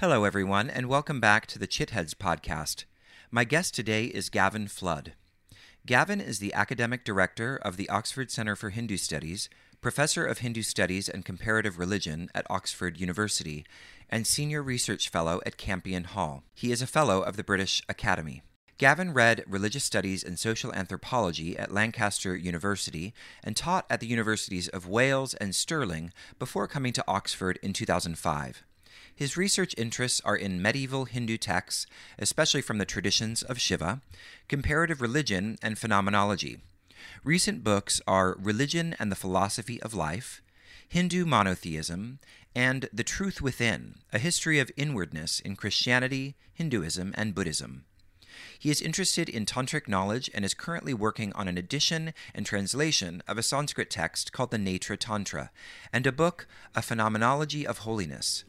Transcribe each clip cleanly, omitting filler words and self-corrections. Hello, everyone, and welcome back to the Chitheads podcast. My guest today is Gavin Flood. Gavin is the academic director of the Oxford Center for Hindu Studies, professor of Hindu Studies and Comparative Religion at Oxford University, and senior research fellow at Campion Hall. He is a fellow of the British Academy. Gavin read religious studies and social anthropology at Lancaster University and taught at the Universities of Wales and Stirling before coming to Oxford in 2005. His research interests are in medieval Hindu texts, especially from the traditions of Shiva, comparative religion, and phenomenology. Recent books are Religion and the Philosophy of Life, Hindu Monotheism, and The Truth Within, A History of Inwardness in Christianity, Hinduism, and Buddhism. He is interested in tantric knowledge and is currently working on an edition and translation of a Sanskrit text called the Netra Tantra, and a book, A Phenomenology of Holiness.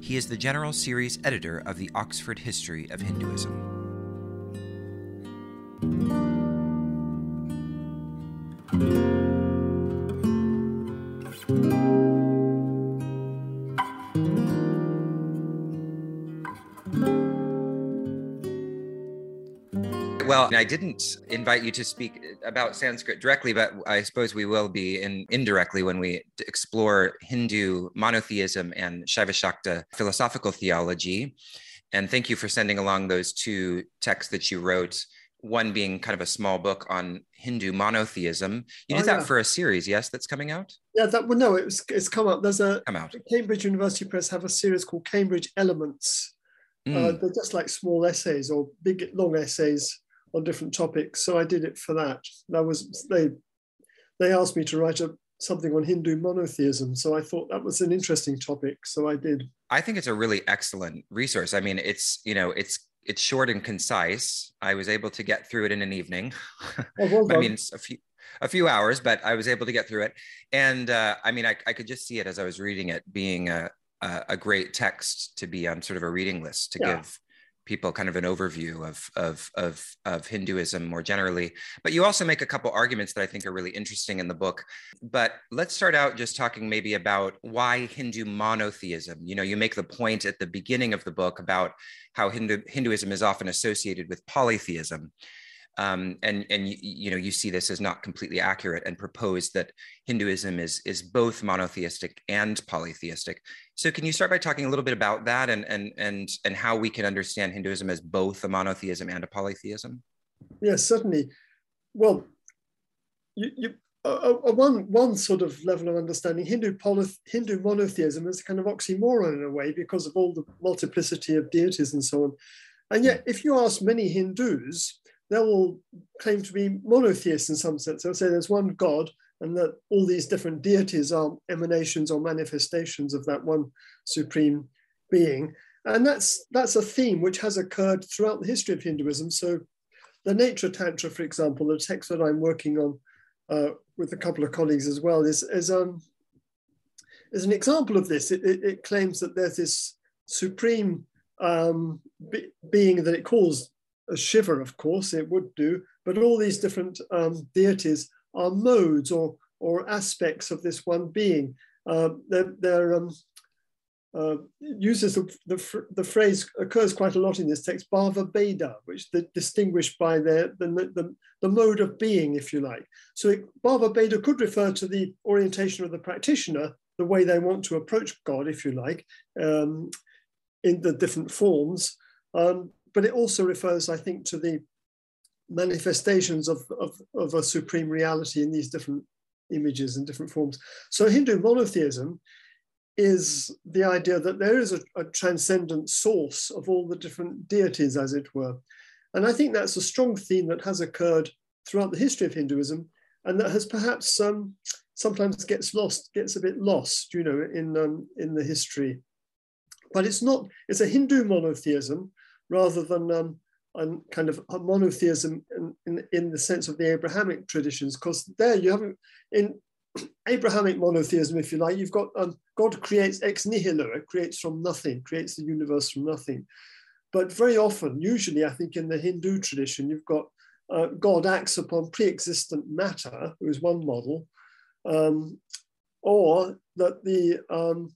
He is the General Series Editor of the Oxford History of Hinduism. Well, I didn't invite you to speak about Sanskrit directly, but I suppose we will be indirectly when we explore Hindu monotheism and Shaiva Shakta philosophical theology. And thank you for sending along those two texts that you wrote, one being kind of a small book on Hindu monotheism. You did that for a series, yes, that's coming out? Yeah, it's come out. There's Cambridge University Press have a series called Cambridge Elements. They're just like small essays or big, long essays on different topics. So I did it for that. They asked me to write something on Hindu monotheism. So I thought that was an interesting topic. So I did. I think it's a really excellent resource. I mean, it's short and concise. I was able to get through it in an evening. Oh, well done. I mean, it's a few hours, but I was able to get through it. And I could just see it as I was reading it being a great text to be on sort of a reading list to give people kind of an overview of Hinduism more generally. But you also make a couple arguments that I think are really interesting in the book. But let's start out just talking maybe about why Hindu monotheism. You know, you make the point at the beginning of the book about how Hinduism is often associated with polytheism. And you see this as not completely accurate and propose that Hinduism is both monotheistic and polytheistic. So can you start by talking a little bit about that and how we can understand Hinduism as both a monotheism and a polytheism? Yes, certainly. Well, one sort of level of understanding, Hindu monotheism is a kind of oxymoron in a way because of all the multiplicity of deities and so on. And yet, if you ask many Hindus, they'll all claim to be monotheists in some sense. They'll say there's one God and that all these different deities are emanations or manifestations of that one supreme being. And that's a theme which has occurred throughout the history of Hinduism. So the Netra Tantra, for example, the text that I'm working on with a couple of colleagues as well, is an example of this. It claims that there's this supreme being that it calls a Shiva, of course, it would do, but all these different deities are modes or aspects of this one being. Uses the phrase occurs quite a lot in this text, bhava bheda, which they distinguish by the mode of being, if you like. So bhava bheda could refer to the orientation of the practitioner, the way they want to approach God, if you like, in the different forms. But it also refers, I think, to the manifestations of a supreme reality in these different images and different forms. So Hindu monotheism is the idea that there is a transcendent source of all the different deities, as it were. And I think that's a strong theme that has occurred throughout the history of Hinduism and that has perhaps sometimes gets a bit lost, you know, in the history. But it's a Hindu monotheism, rather than kind of a monotheism in the sense of the Abrahamic traditions, because there you haven't, in Abrahamic monotheism, if you like, you've got God creates ex nihilo, it creates from nothing, creates the universe from nothing. But very often, usually I think in the Hindu tradition, you've got God acts upon pre-existent matter, who is one model, or that the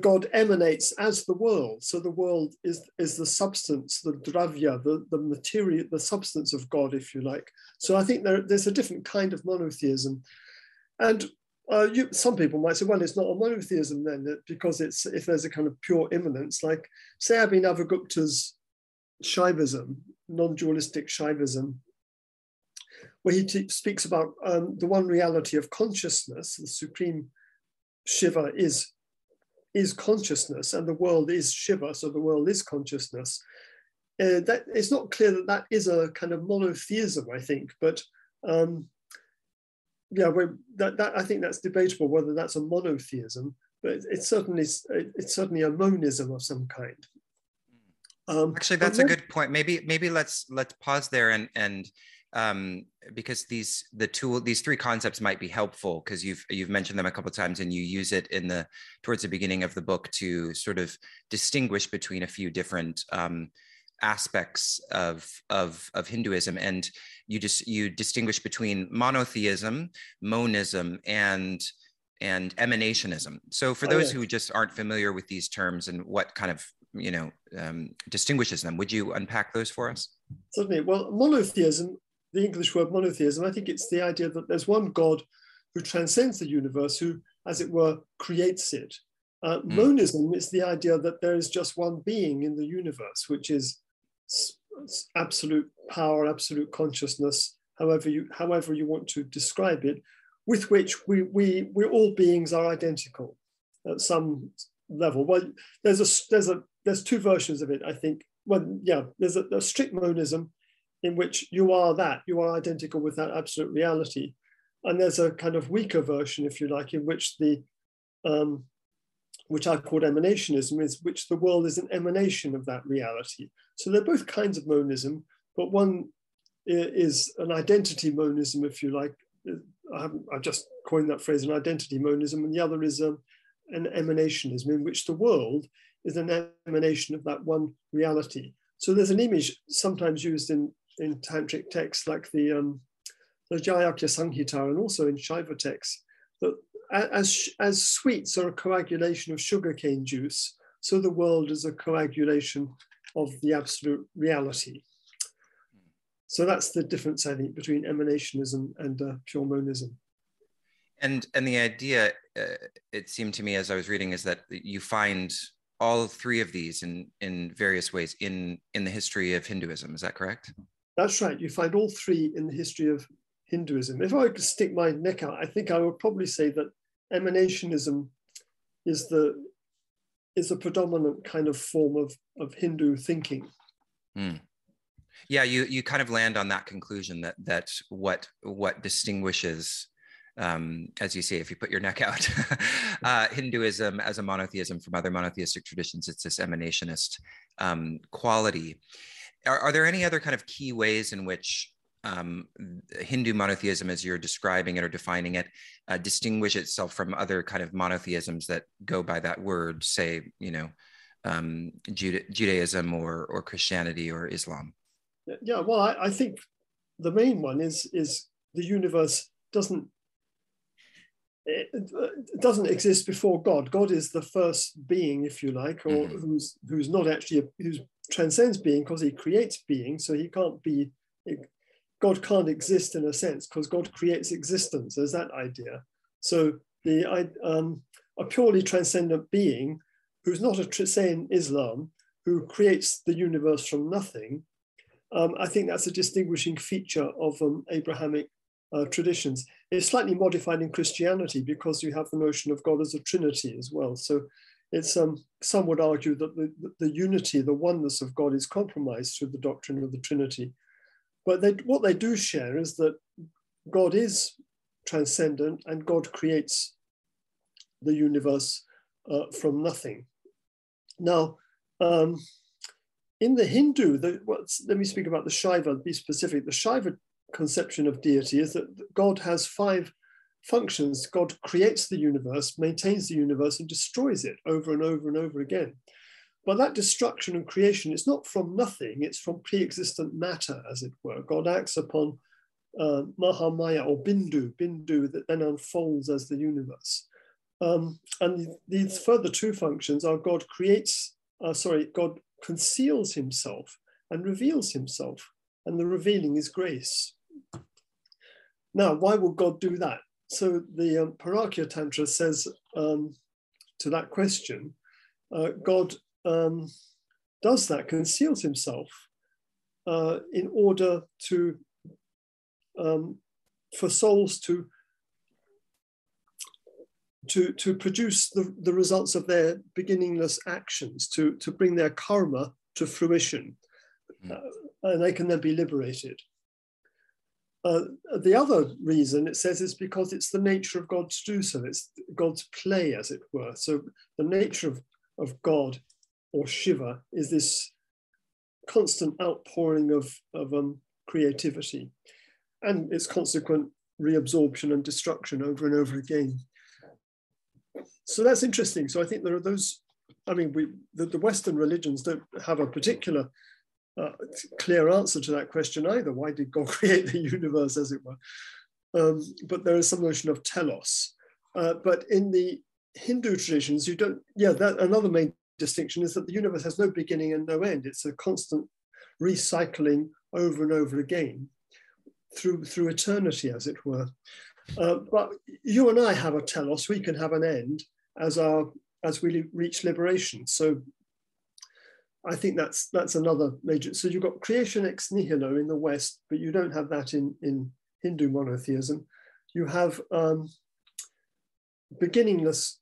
God emanates as the world. So the world is the substance, the dravya, the material, the substance of God, if you like. So I think there's a different kind of monotheism. And some people might say, well, it's not a monotheism then, because it's, if there's a kind of pure immanence, like say Abhinavagupta's Shaivism, non-dualistic Shaivism, where he speaks about the one reality of consciousness, the supreme Shiva is consciousness, and the world is Shiva, so the world is consciousness. That it's not clear that that is a kind of monotheism, I think, but yeah, I think that's debatable whether that's a monotheism, but it's certainly a monism of some kind. Actually, that's a good point. Maybe let's pause there and. Because these three concepts might be helpful, because you've mentioned them a couple of times, and you use it towards the beginning of the book to sort of distinguish between a few different aspects of Hinduism, and you distinguish between monotheism, monism, and emanationism. So for those who just aren't familiar with these terms and what kind of distinguishes them, would you unpack those for us? Certainly. Well, monotheism. The English word monotheism, I think it's the idea that there's one God who transcends the universe, who, as it were, creates it. Monism is the idea that there is just one being in the universe, which is absolute power, absolute consciousness, however you want to describe it, with which we all beings are identical at some level. Well, there's two versions of it, I think. Well, yeah, there's a strict monism, in which you are identical with that absolute reality. And there's a kind of weaker version, if you like, in which which I called emanationism, is which the world is an emanation of that reality. So they're both kinds of monism, but one is an identity monism, if you like. I've just coined that phrase, an identity monism, and the other is an emanationism, in which the world is an emanation of that one reality. So there's an image sometimes used in tantric texts like the Jayakya Sanghita, and also in Shaiva texts, that as sweets are a coagulation of sugarcane juice, so the world is a coagulation of the absolute reality. So that's the difference, I think, between emanationism and pure monism. And the idea, it seemed to me as I was reading, is that you find all three of these in various ways in the history of Hinduism. Is that correct? That's right. You find all three in the history of Hinduism. If I could stick my neck out, I think I would probably say that emanationism is the predominant kind of form of Hindu thinking. Mm. Yeah, you kind of land on that conclusion that that's what distinguishes, as you say, if you put your neck out, Hinduism as a monotheism from other monotheistic traditions. It's this emanationist quality. Are there any other kind of key ways in which Hindu monotheism, as you're describing it or defining it, distinguish itself from other kind of monotheisms that go by that word, say, Judaism or Christianity or Islam? Yeah, well, I think the main one is the universe doesn't exist before God. God is the first being, if you like, or who's not actually, who transcends being because he creates being. So he can't be, God can't exist in a sense because God creates existence. There's that idea. So a purely transcendent being who's not say in Islam, who creates the universe from nothing. I think that's a distinguishing feature of Abrahamic traditions. It's slightly modified in Christianity because you have the notion of God as a Trinity as well. So it's some would argue that the unity, the oneness of God is compromised through the doctrine of the Trinity. But what they do share is that God is transcendent and God creates the universe from nothing. Now, in the Hindu, let me speak about the Shaiva, be specific. The Shaiva conception of deity is that God has five functions. God creates the universe, maintains the universe, and destroys it over and over and over again. But that destruction and creation is not from nothing, it's from pre-existent matter, as it were. God acts upon Mahamaya or Bindu that then unfolds as the universe. And these further two functions are God conceals himself and reveals himself, and the revealing is grace. Now, why would God do that? So the Parakya Tantra says to that question, God does that, conceals himself in order to, for souls to produce the results of their beginningless actions, to bring their karma to fruition, and they can then be liberated. The other reason it says is because it's the nature of God to do so. It's God's play, as it were. So the nature of God or Shiva is this constant outpouring of creativity, and its consequent reabsorption and destruction over and over again. So that's interesting. So I think there are those, I mean, the Western religions don't have a particular clear answer to that question either. Why did God create the universe, as it were? But there is some notion of telos. But in the Hindu traditions, you don't, another main distinction is that the universe has no beginning and no end. It's a constant recycling over and over again through eternity, as it were. But you and I have a telos, we can have an end as we reach liberation. So I think that's another major. So you've got creation ex nihilo in the West, but you don't have that in Hindu monotheism. You have beginningless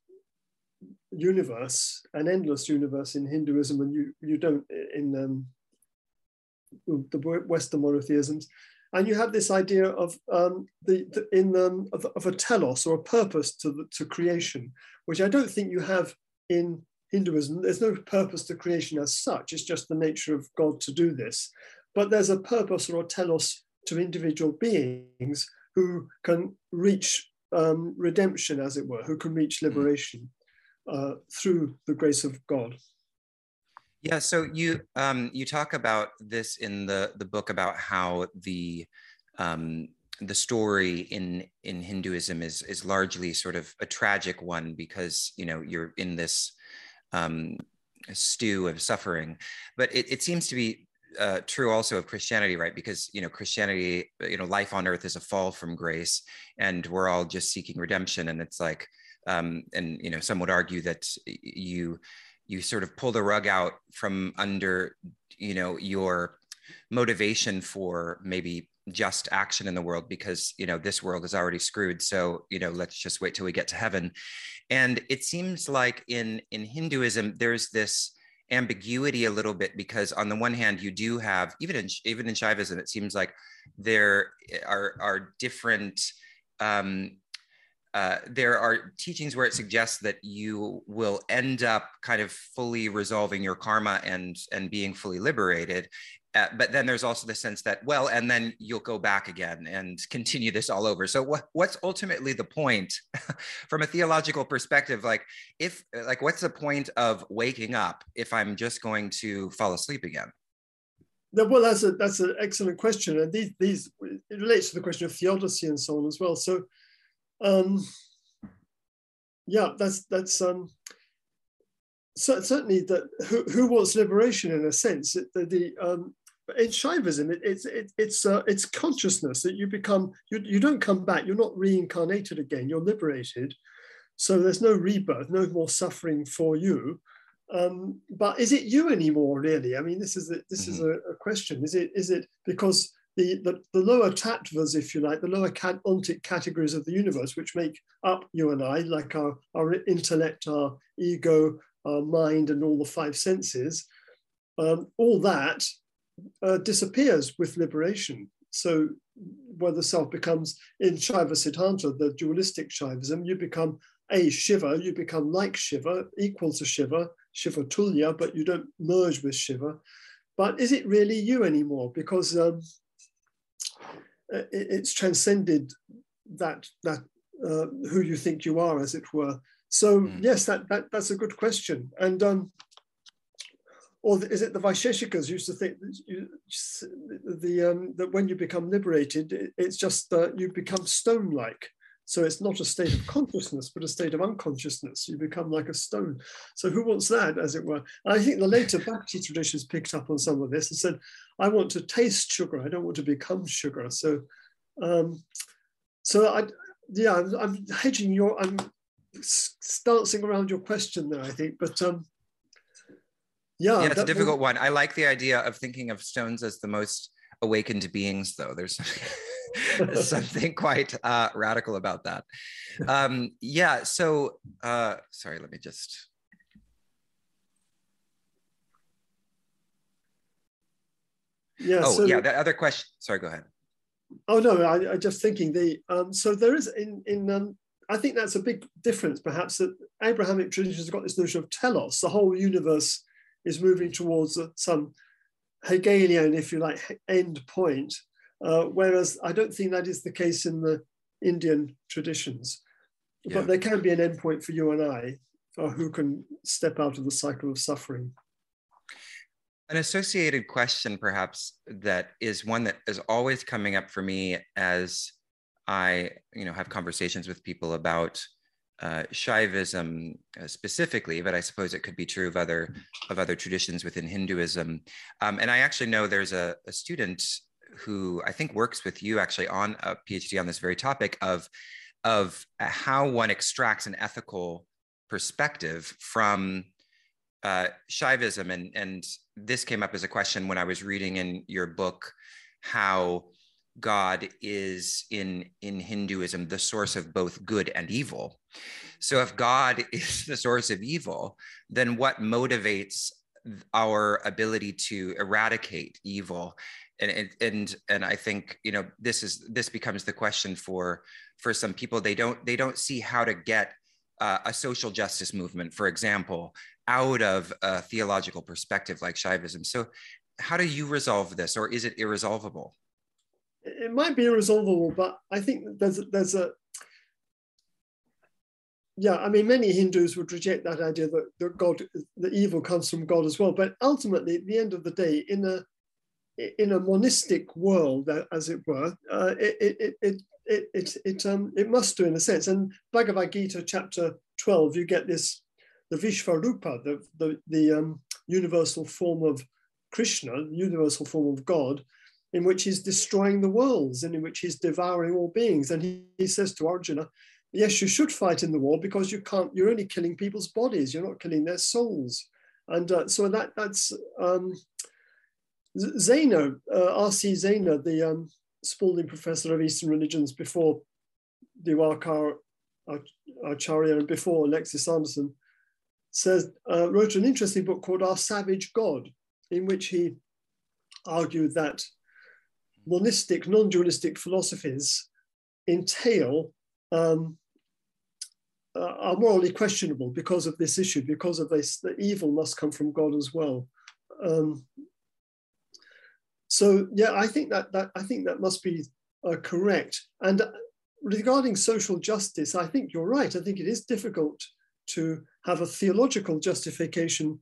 universe, an endless universe in Hinduism, and you don't in the Western monotheisms. And you have this idea of a telos or a purpose to creation, which I don't think you have in Hinduism. There's no purpose to creation as such. It's just the nature of God to do this. But there's a purpose or a telos to individual beings who can reach redemption, as it were, who can reach liberation through the grace of God. Yeah, so you talk about this in the book about how the story in Hinduism is largely sort of a tragic one, because you're in this stew of suffering. But it seems to be true also of Christianity, right? Because Christianity, life on earth is a fall from grace, and we're all just seeking redemption. And it's like, and some would argue that you sort of pull the rug out from under, your motivation for maybe just action in the world, because, this world is already screwed. So, let's just wait till we get to heaven. And it seems like in Hinduism, there's this ambiguity a little bit, because on the one hand, you do have, even in Shaivism, it seems like there are different, there are teachings where it suggests that you will end up kind of fully resolving your karma and being fully liberated. But then there's also the sense that, well, and then you'll go back again and continue this all over. So what's ultimately the point from a theological perspective? Like, what's the point of waking up if I'm just going to fall asleep again? Well, that's an excellent question. And it relates to the question of theodicy and so on as well. So, certainly that who wants liberation in a sense. In Shaivism, it's consciousness that you become, you don't come back, you're not reincarnated again, you're liberated. So there's no rebirth, no more suffering for you. But is it you anymore, really? I mean, this is a question. Is it because the lower tattvas, if you like, the lower ontic categories of the universe, which make up you and I, like our intellect, our ego, our mind, and all the five senses, all that disappears with liberation. So where the self becomes, in Shaiva Siddhanta, the dualistic Shaivism, you become a Shiva, you become like Shiva, equal to Shiva, Shiva Tulya, but you don't merge with Shiva. But is it really you anymore? Because it's transcended that who you think you are, as it were. So yes, that's a good question. And or is it the Vaisheshikas used to think that, that when you become liberated, it's just you become stone-like. So it's not a state of consciousness, but a state of unconsciousness. You become like a stone. So who wants that, as it were? And I think the later Bhakti traditions picked up on some of this and said, I want to taste sugar. I don't want to become sugar. So, I'm hedging your, I'm dancing around your question there, I think, but yeah. Yeah, it's a difficult one. I like the idea of thinking of stones as the most awakened beings, though. There's something quite radical about that. Yeah, so, sorry, let me just. Yeah, oh, so yeah, that other question, sorry, go ahead. Oh, no, I just thinking the, so there is in I think that's a big difference, perhaps, that Abrahamic tradition has got this notion of telos. The whole universe is moving towards some Hegelian, if you like, end point, whereas I don't think that is the case in the Indian traditions. Yeah. But there can be an end point for you and I, or who can step out of the cycle of suffering. An associated question, perhaps, that is one that is always coming up for me as I, have conversations with people about Shaivism specifically, but I suppose it could be true of other traditions within Hinduism. And I actually know there's a student who I think works with you actually on a PhD on this very topic of how one extracts an ethical perspective from Shaivism, and this came up as a question when I was reading in your book how God is in Hinduism the source of both good and evil. So if God is the source of evil, then what motivates our ability to eradicate evil? And I think this becomes the question for some people. They don't see how to get a social justice movement, for example, out of a theological perspective like Shaivism. So how do you resolve this, or is it irresolvable? It might be irresolvable, but I think many Hindus would reject that idea that God, the evil comes from God as well. But ultimately, at the end of the day, in a monistic world, as it were, it must do in a sense. And Bhagavad Gita, chapter 12, you get this. The Vishvarupa, the universal form of Krishna, universal form of God, in which he's destroying the worlds and in which he's devouring all beings. And he says to Arjuna, yes, you should fight in the war because you're only killing people's bodies. You're not killing their souls. And so that's Zaino, R.C. Zaino, the Spalding professor of Eastern religions before Diwakar Acharya and before Alexis Sanderson, wrote an interesting book called Our Savage God, in which he argued that monistic, non-dualistic philosophies are morally questionable because of this issue, because of this, the evil must come from God as well. I think that must be correct. And regarding social justice, I think you're right. I think it is difficult to have a theological justification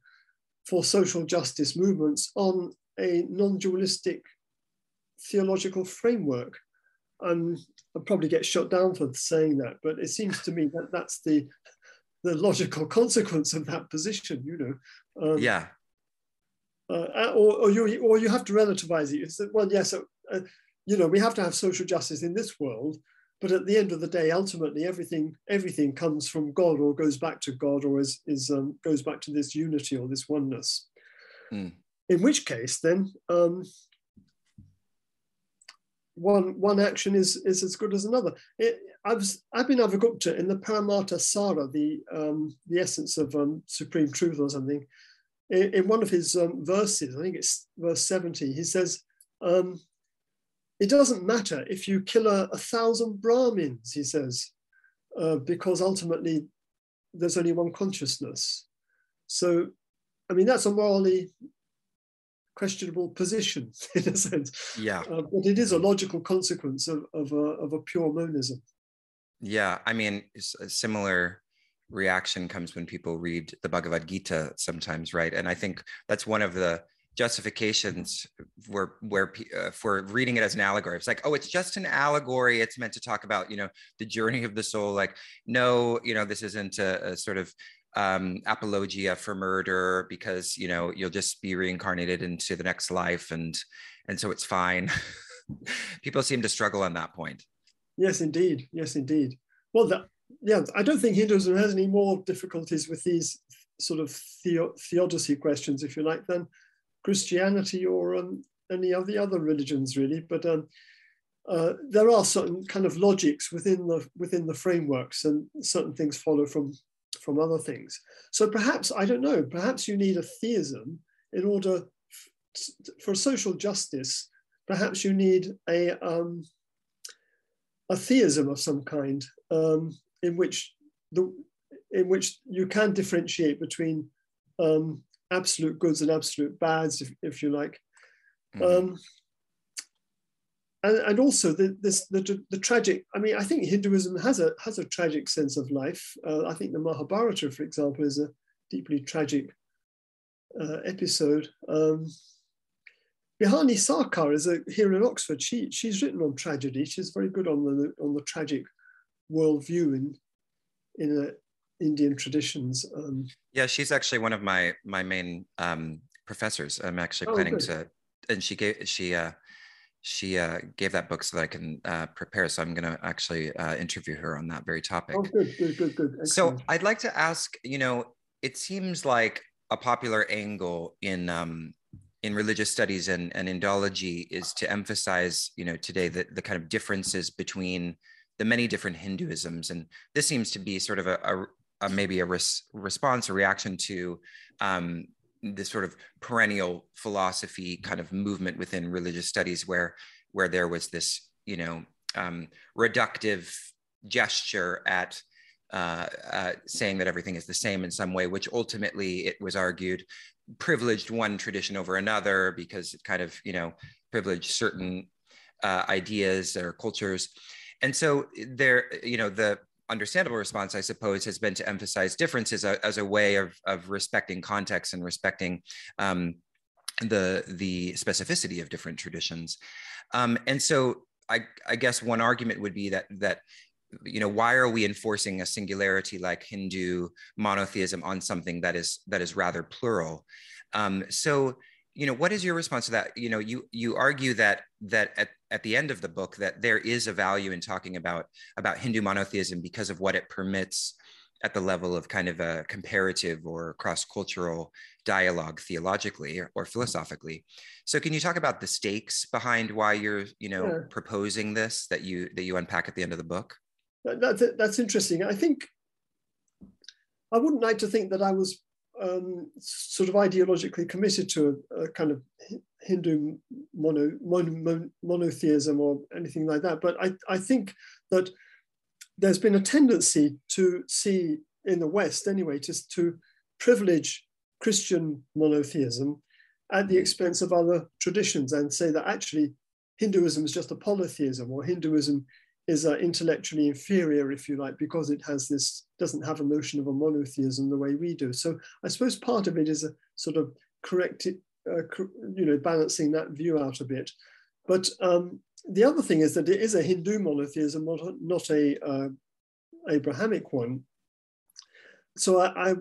for social justice movements on a non-dualistic theological framework. I'll probably get shot down for saying that, but it seems to me that that's the logical consequence of that position, Yeah. Or you have to relativize it. You say, well, yes, we have to have social justice in this world, but at the end of the day, ultimately, everything comes from God, or goes back to God, or is goes back to this unity or this oneness. Mm. In which case, then, one action is as good as another. Abhinavagupta in the Paramata Sara, the essence of supreme truth or something, in one of his verses, I think it's verse 70, he says. It doesn't matter if you kill 1,000 Brahmins, he says, because ultimately there's only one consciousness. So, that's a morally questionable position in a sense. Yeah. But it is a logical consequence of a pure monism. Yeah, a similar reaction comes when people read the Bhagavad Gita sometimes, right? And I think that's one of the justifications were for reading it as an allegory. It's like, oh, it's just an allegory. It's meant to talk about, you know, the journey of the soul. Like, no, you know, this isn't a sort of apologia for murder, because, you know, you'll just be reincarnated into the next life, and so it's fine. People seem to struggle on that point. Yes, indeed. Yes, indeed. Well, yeah, I don't think Hinduism has any more difficulties with these sort of theodicy questions, if you like, than Christianity or any of the other religions, really. But there are certain kind of logics within the frameworks, and certain things follow from other things. So perhaps, I don't know, perhaps you need a theism in order for social justice. Perhaps you need a theism of some kind, in which you can differentiate between absolute goods and absolute bads, if you like. Mm-hmm. And also the tragic, I mean, I think Hinduism has a tragic sense of life. I think the Mahabharata, for example, is a deeply tragic episode. Bihani Sarkar is here in Oxford. She's written on tragedy. She's very good on the tragic worldview in Indian traditions. Yeah, she's actually one of my main professors. I'm actually planning to, and she gave that book so that I can prepare. So I'm going to actually interview her on that very topic. Oh, good. Excellent. So I'd like to ask, you know, it seems like a popular angle in religious studies and Indology is to emphasize, you know, today the kind of differences between the many different Hinduisms. And this seems to be sort of a response, a reaction to this sort of perennial philosophy kind of movement within religious studies where there was this, you know, reductive gesture at saying that everything is the same in some way, which ultimately, it was argued, privileged one tradition over another because it kind of, you know, privileged certain ideas or cultures. And so there, you know, the understandable response, I suppose, has been to emphasize differences as a way of respecting context and respecting the specificity of different traditions. And so I guess one argument would be that, you know, why are we enforcing a singularity like Hindu monotheism on something that is rather plural? So, you know, what is your response to that? You know, you argue that at the end of the book that there is a value in talking about Hindu monotheism because of what it permits at the level of kind of a comparative or cross-cultural dialogue theologically or philosophically. So can you talk about the stakes behind why you're, you know, yeah, proposing this that you unpack at the end of the book? That's interesting. I think I wouldn't like to think that I was sort of ideologically committed to a kind of Hindu monotheism or anything like that. But I think that there's been a tendency to see in the West, anyway, to privilege Christian monotheism at the expense of other traditions and say that actually Hinduism is just a polytheism, or Hinduism is intellectually inferior, if you like, because it doesn't have a notion of a monotheism the way we do. So I suppose part of it is a sort of balancing that view out a bit. But the other thing is that it is a Hindu monotheism, not a Abrahamic one. So I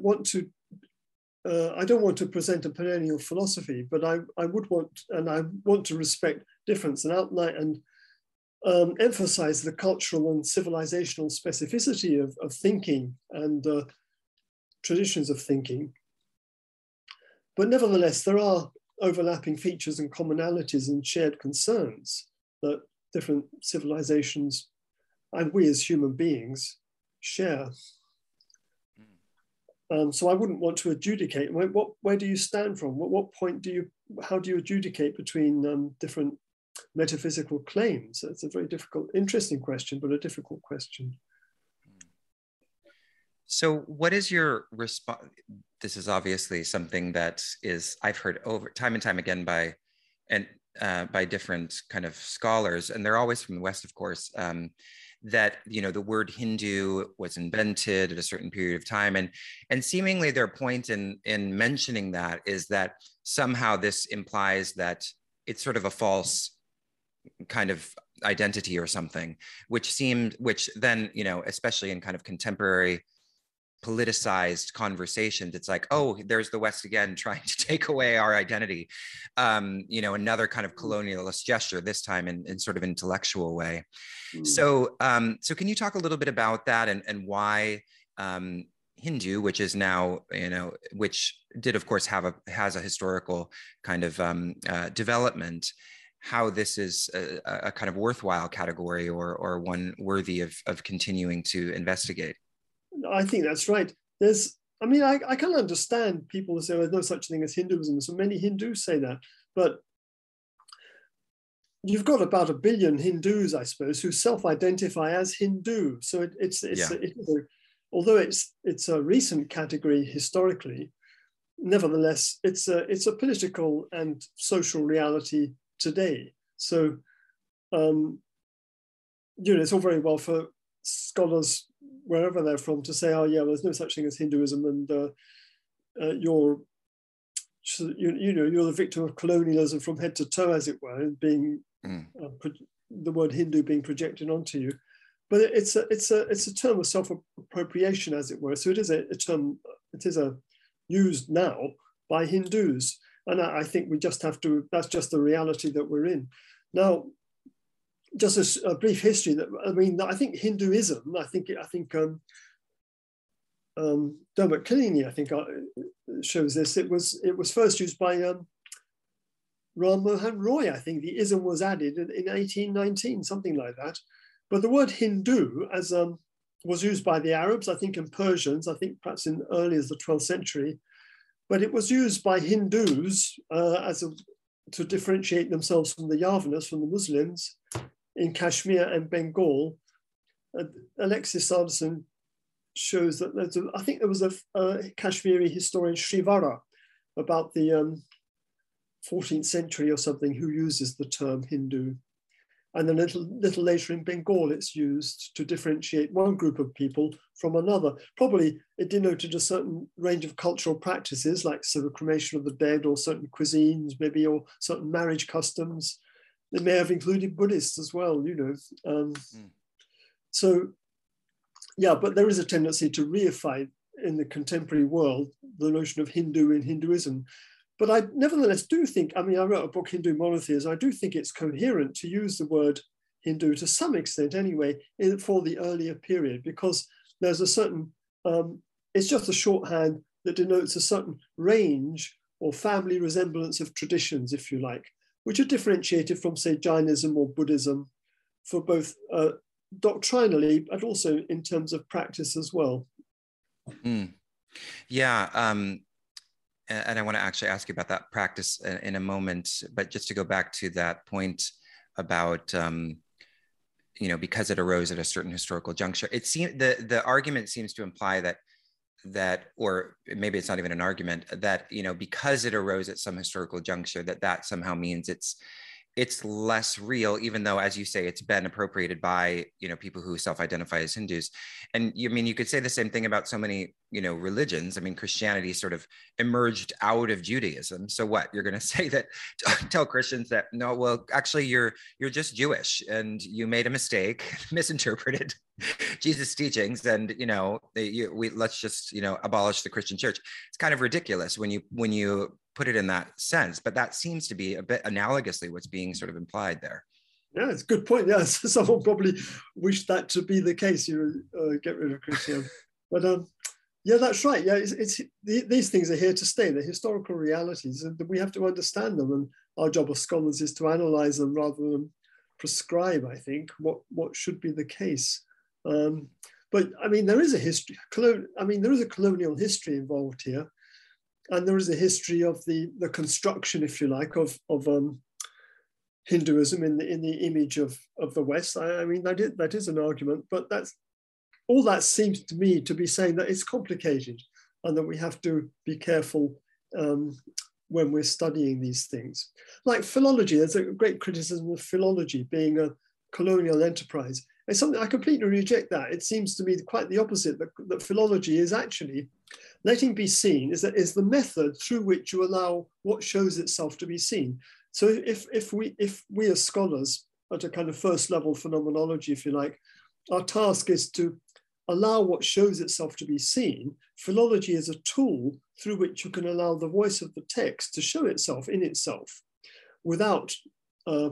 don't want to present a perennial philosophy, but I want to respect difference and outline and emphasize the cultural and civilizational specificity of thinking and traditions of thinking. But nevertheless, there are overlapping features and commonalities and shared concerns that different civilizations and we as human beings share. So I wouldn't want to adjudicate. Where do you stand from? What point how do you adjudicate between different metaphysical claims? It's a very interesting question, but a difficult question. So what is your response? This is obviously something that I've heard over time and time again by different kind of scholars, and they're always from the West, of course, that, you know, the word Hindu was invented at a certain period of time. And seemingly their point in mentioning that is that somehow this implies that it's sort of a false kind of identity or something, which then, you know, especially in kind of contemporary politicized conversations, it's like, oh, there's the West again trying to take away our identity. You know, another kind of colonialist gesture, this time in sort of intellectual way. Mm. So can you talk a little bit about that and why Hindu, which is now, you know, which did of course has a historical kind of development, how this is a kind of worthwhile category or one worthy of continuing to investigate? I think that's right. I can understand people who say, well, there's no such thing as Hinduism. So many Hindus say that, but you've got about 1 billion Hindus, I suppose, who self-identify as Hindu. So although it's a recent category historically, nevertheless, it's a political and social reality today. So, you know, it's all very well for scholars wherever they're from to say, oh yeah, well, there's no such thing as Hinduism, and you're the victim of colonialism from head to toe, as it were, being the word Hindu being projected onto you. But it's a term of self-appropriation, as it were. So it is a term, used now by Hindus, and I think we just have to. That's just the reality that we're in now. Just a brief history. I think Hinduism. I think Dermot Killini, I think, shows this. It was first used by Ram Mohan Roy. I think the ism was added in 1819, something like that. But the word Hindu was used by the Arabs, I think, and Persians. I think perhaps in early as the 12th century. But it was used by Hindus to differentiate themselves from the Yavanas, from the Muslims, in Kashmir and Bengal. Alexis Sanderson shows that I think there was a Kashmiri historian, Shrivara, about the 14th century or something, who uses the term Hindu. And then a little later in Bengal, it's used to differentiate one group of people from another. Probably it denoted a certain range of cultural practices, like sort of cremation of the dead, or certain cuisines, maybe, or certain marriage customs. They may have included Buddhists as well, you know. So, yeah, but there is a tendency to reify in the contemporary world the notion of Hindu in Hinduism. But I nevertheless do think, I wrote a book, Hindu Monotheism. I do think it's coherent to use the word Hindu to some extent anyway for the earlier period, because there's a certain, it's just a shorthand that denotes a certain range or family resemblance of traditions, if you like, which are differentiated from, say, Jainism or Buddhism for both doctrinally, but also in terms of practice as well. Mm. Yeah. And I want to actually ask you about that practice in a moment, but just to go back to that point about, you know, because it arose at a certain historical juncture, it seems the argument seems to imply that, or maybe it's not even an argument, that, you know, because it arose at some historical juncture, that somehow means it's less real, even though, as you say, it's been appropriated by, you know, people who self-identify as Hindus. And you could say the same thing about so many, you know, religions. Christianity sort of emerged out of Judaism. So what, you're going to say that, tell Christians that, no, well, actually you're just Jewish and you made a mistake, misinterpreted Jesus' teachings. And, you know, let's just, you know, abolish the Christian church. It's kind of ridiculous when you put it in that sense, but that seems to be a bit analogously what's being sort of implied there. Yeah, it's a good point. Yeah, someone probably wished that to be the case. You get rid of Christianity, but yeah, that's right. Yeah, these things are here to stay. They're historical realities, and we have to understand them. And our job as scholars is to analyze them rather than prescribe, I think, what should be the case. But there is a history. There is a colonial history involved here. And there is a history of the construction, if you like, of Hinduism in the image of the West. That is an argument, but all that seems to me to be saying that it's complicated and that we have to be careful when we're studying these things. Like philology, there's a great criticism of philology being a colonial enterprise. It's something I completely reject that. It seems to me quite the opposite, that philology is actually, letting be seen is the method through which you allow what shows itself to be seen. So if we as scholars at a kind of first level phenomenology, if you like, our task is to allow what shows itself to be seen, philology is a tool through which you can allow the voice of the text to show itself in itself without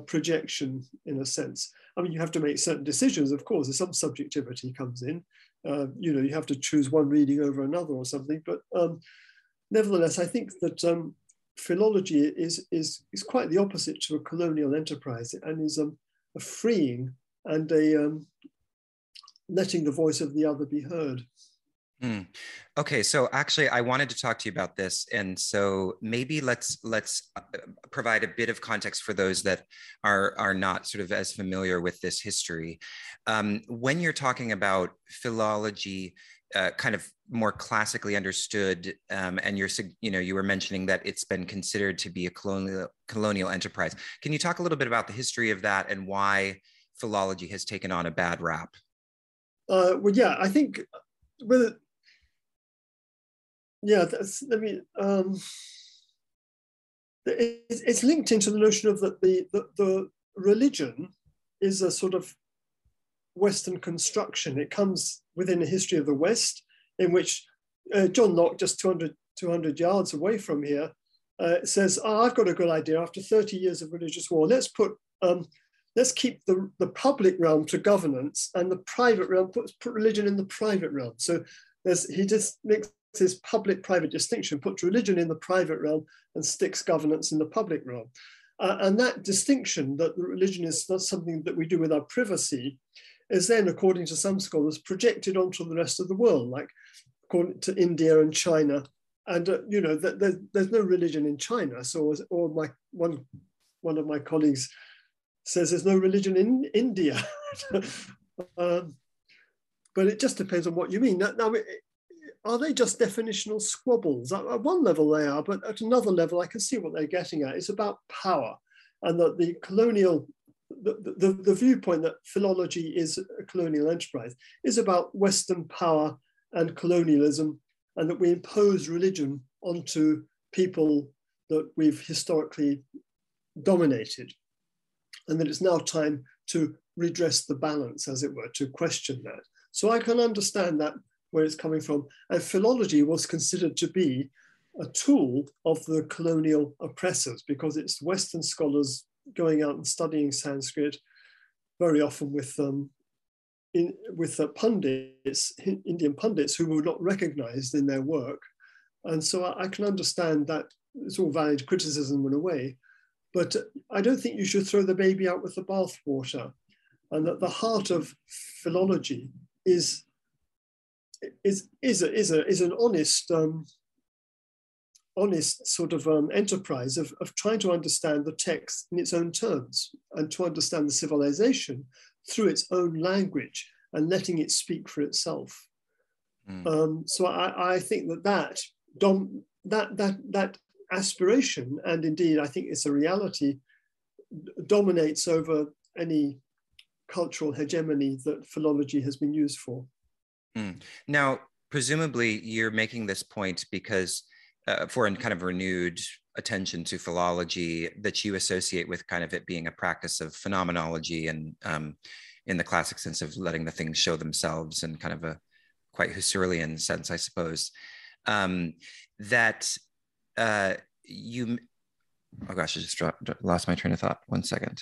projection, in a sense. I mean, you have to make certain decisions, of course, there's some subjectivity comes in, you know, you have to choose one reading over another or something, but nevertheless, I think that philology is quite the opposite to a colonial enterprise, and is a freeing and a letting the voice of the other be heard. Mm. Okay, so actually I wanted to talk to you about this, and so maybe let's provide a bit of context for those that are not sort of as familiar with this history. When you're talking about philology, kind of more classically understood, and you were mentioning that it's been considered to be a colonial enterprise. Can you talk a little bit about the history of that and why philology has taken on a bad rap? Well, yeah, I think whether. Yeah, it's linked into the notion of that the religion is a sort of Western construction. It comes within a history of the West in which John Locke, just 200 yards away from here, says, oh, I've got a good idea. After 30 years of religious war, let's keep the public realm to governance and the private realm, put religion in the private realm. So he just makes this public-private distinction, puts religion in the private realm and sticks governance in the public realm. And that distinction, that religion is not something that we do with our privacy, is then, according to some scholars, projected onto the rest of the world, like according to India and China. And, you know, there's no religion in China. So, or one of my colleagues says there's no religion in India. But it just depends on what you mean. Now, are they just definitional squabbles? At one level they are, but at another level I can see what they're getting at. It's about power, and that the colonial, the viewpoint that philology is a colonial enterprise is about Western power and colonialism, and that we impose religion onto people that we've historically dominated, and that it's now time to redress the balance, as it were, to question that. So I can understand that, where it's coming from. And philology was considered to be a tool of the colonial oppressors, because it's Western scholars going out and studying Sanskrit, very often with pundits, Indian pundits, who were not recognized in their work. And so I can understand that it's all valid criticism in a way, but I don't think you should throw the baby out with the bathwater. And at the heart of philology is an honest sort of enterprise of trying to understand the text in its own terms, and to understand the civilization through its own language and letting it speak for itself. Mm. So I think that aspiration, and indeed I think it's a reality, dominates over any cultural hegemony that philology has been used for. Now, presumably you're making this point because for a kind of renewed attention to philology that you associate with kind of it being a practice of phenomenology, and in the classic sense of letting the things show themselves, and kind of a quite Husserlian sense, I suppose, that you, oh gosh, I just lost my train of thought. One second.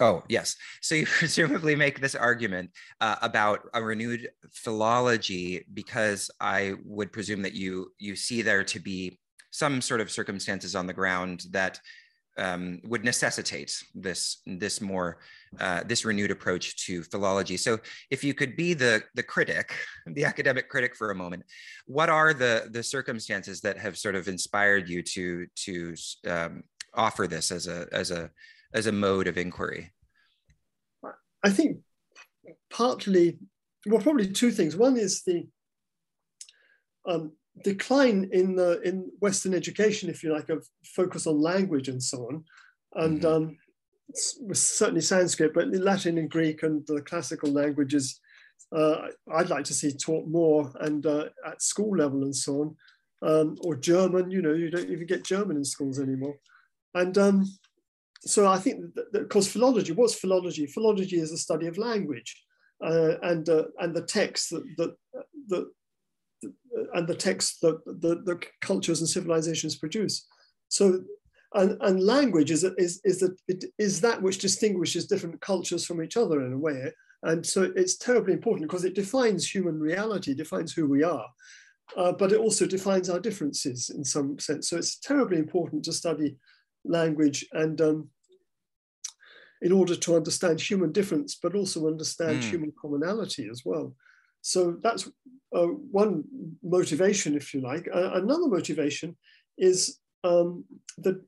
Oh, yes. So you presumably make this argument about a renewed philology, because I would presume that you see there to be some sort of circumstances on the ground that would necessitate this renewed approach to philology. So if you could be the critic, the academic critic for a moment, what are the circumstances that have sort of inspired you to offer this as a mode of inquiry? I think partly, well, probably two things. One is decline in Western education, if you like, of focus on language and so on, and certainly Sanskrit, but Latin and Greek and the classical languages, I'd like to see taught more and at school level and so on, or German. You know, you don't even get German in schools anymore. And so I think that, of course, philology, what's philology? Philology is the study of language and the texts that the cultures and civilizations produce. So, and language is that which distinguishes different cultures from each other in a way. And so it's terribly important because it defines human reality, defines who we are, but it also defines our differences in some sense. So it's terribly important to study language, and in order to understand human difference, but also understand human commonality as well. So that's one motivation, if you like. Another motivation is it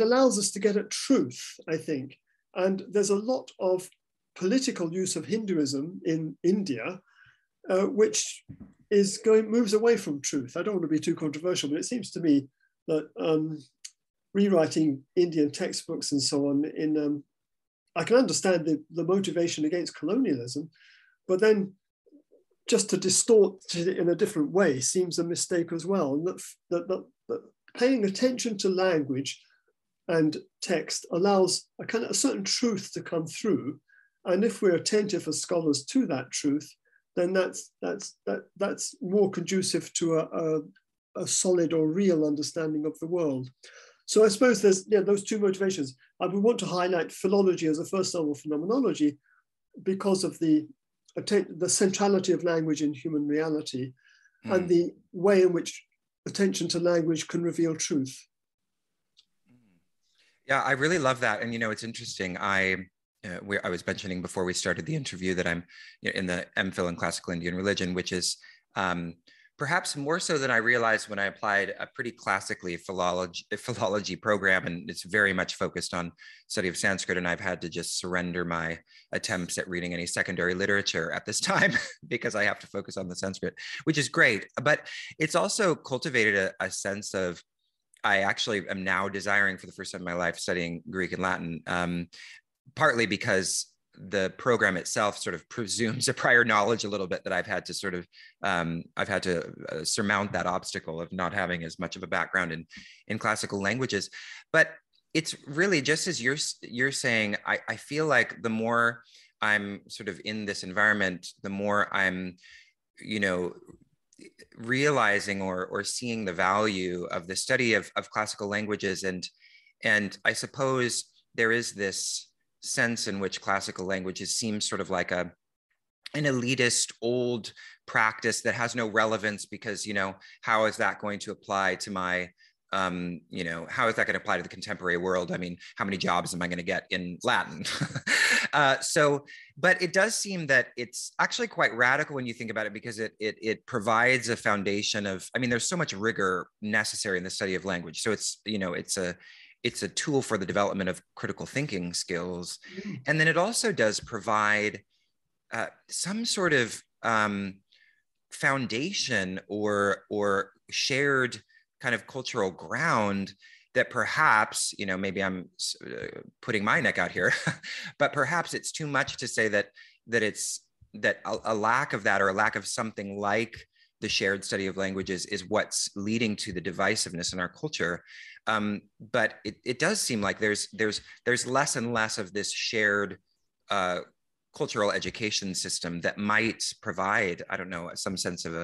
allows us to get at truth, I think. And there's a lot of political use of Hinduism in India, which is moves away from truth. I don't want to be too controversial, but it seems to me that rewriting Indian textbooks and so on in I can understand the motivation against colonialism, but then just to distort it in a different way seems a mistake as well. And that paying attention to language and text allows a certain truth to come through. And if we're attentive as scholars to that truth, then that's more conducive to a solid or real understanding of the world. So I suppose there's those two motivations. I would want to highlight philology as a first level of phenomenology because of the centrality of language in human reality and the way in which attention to language can reveal truth. Yeah, I really love that. And, it's interesting. I was mentioning before we started the interview that I'm in the MPhil in classical Indian religion, which is perhaps more so than I realized when I applied a pretty classically philology program, and it's very much focused on study of Sanskrit, and I've had to just surrender my attempts at reading any secondary literature at this time because I have to focus on the Sanskrit, which is great. But it's also cultivated a sense of, I actually am now desiring for the first time in my life studying Greek and Latin, partly because the program itself sort of presumes a prior knowledge a little bit that I've had to sort of, I've had to surmount that obstacle of not having as much of a background in classical languages. But it's really just as you're saying, I feel like the more I'm sort of in this environment, the more I'm, realizing or seeing the value of the study of classical languages. And I suppose there is this sense in which classical languages seem sort of like an elitist old practice that has no relevance because, how is that going to apply to my, how is that going to apply to the contemporary world? I mean, how many jobs am I going to get in Latin? But it does seem that it's actually quite radical when you think about it, because it provides a foundation of, there's so much rigor necessary in the study of language. So it's, it's a tool for the development of critical thinking skills. And then it also does provide some sort of foundation or shared kind of cultural ground that perhaps, maybe I'm putting my neck out here, but perhaps it's too much to say that a lack of that, or a lack of something like the shared study of languages, is what's leading to the divisiveness in our culture. But it does seem like there's less and less of this shared cultural education system that might provide, some sense of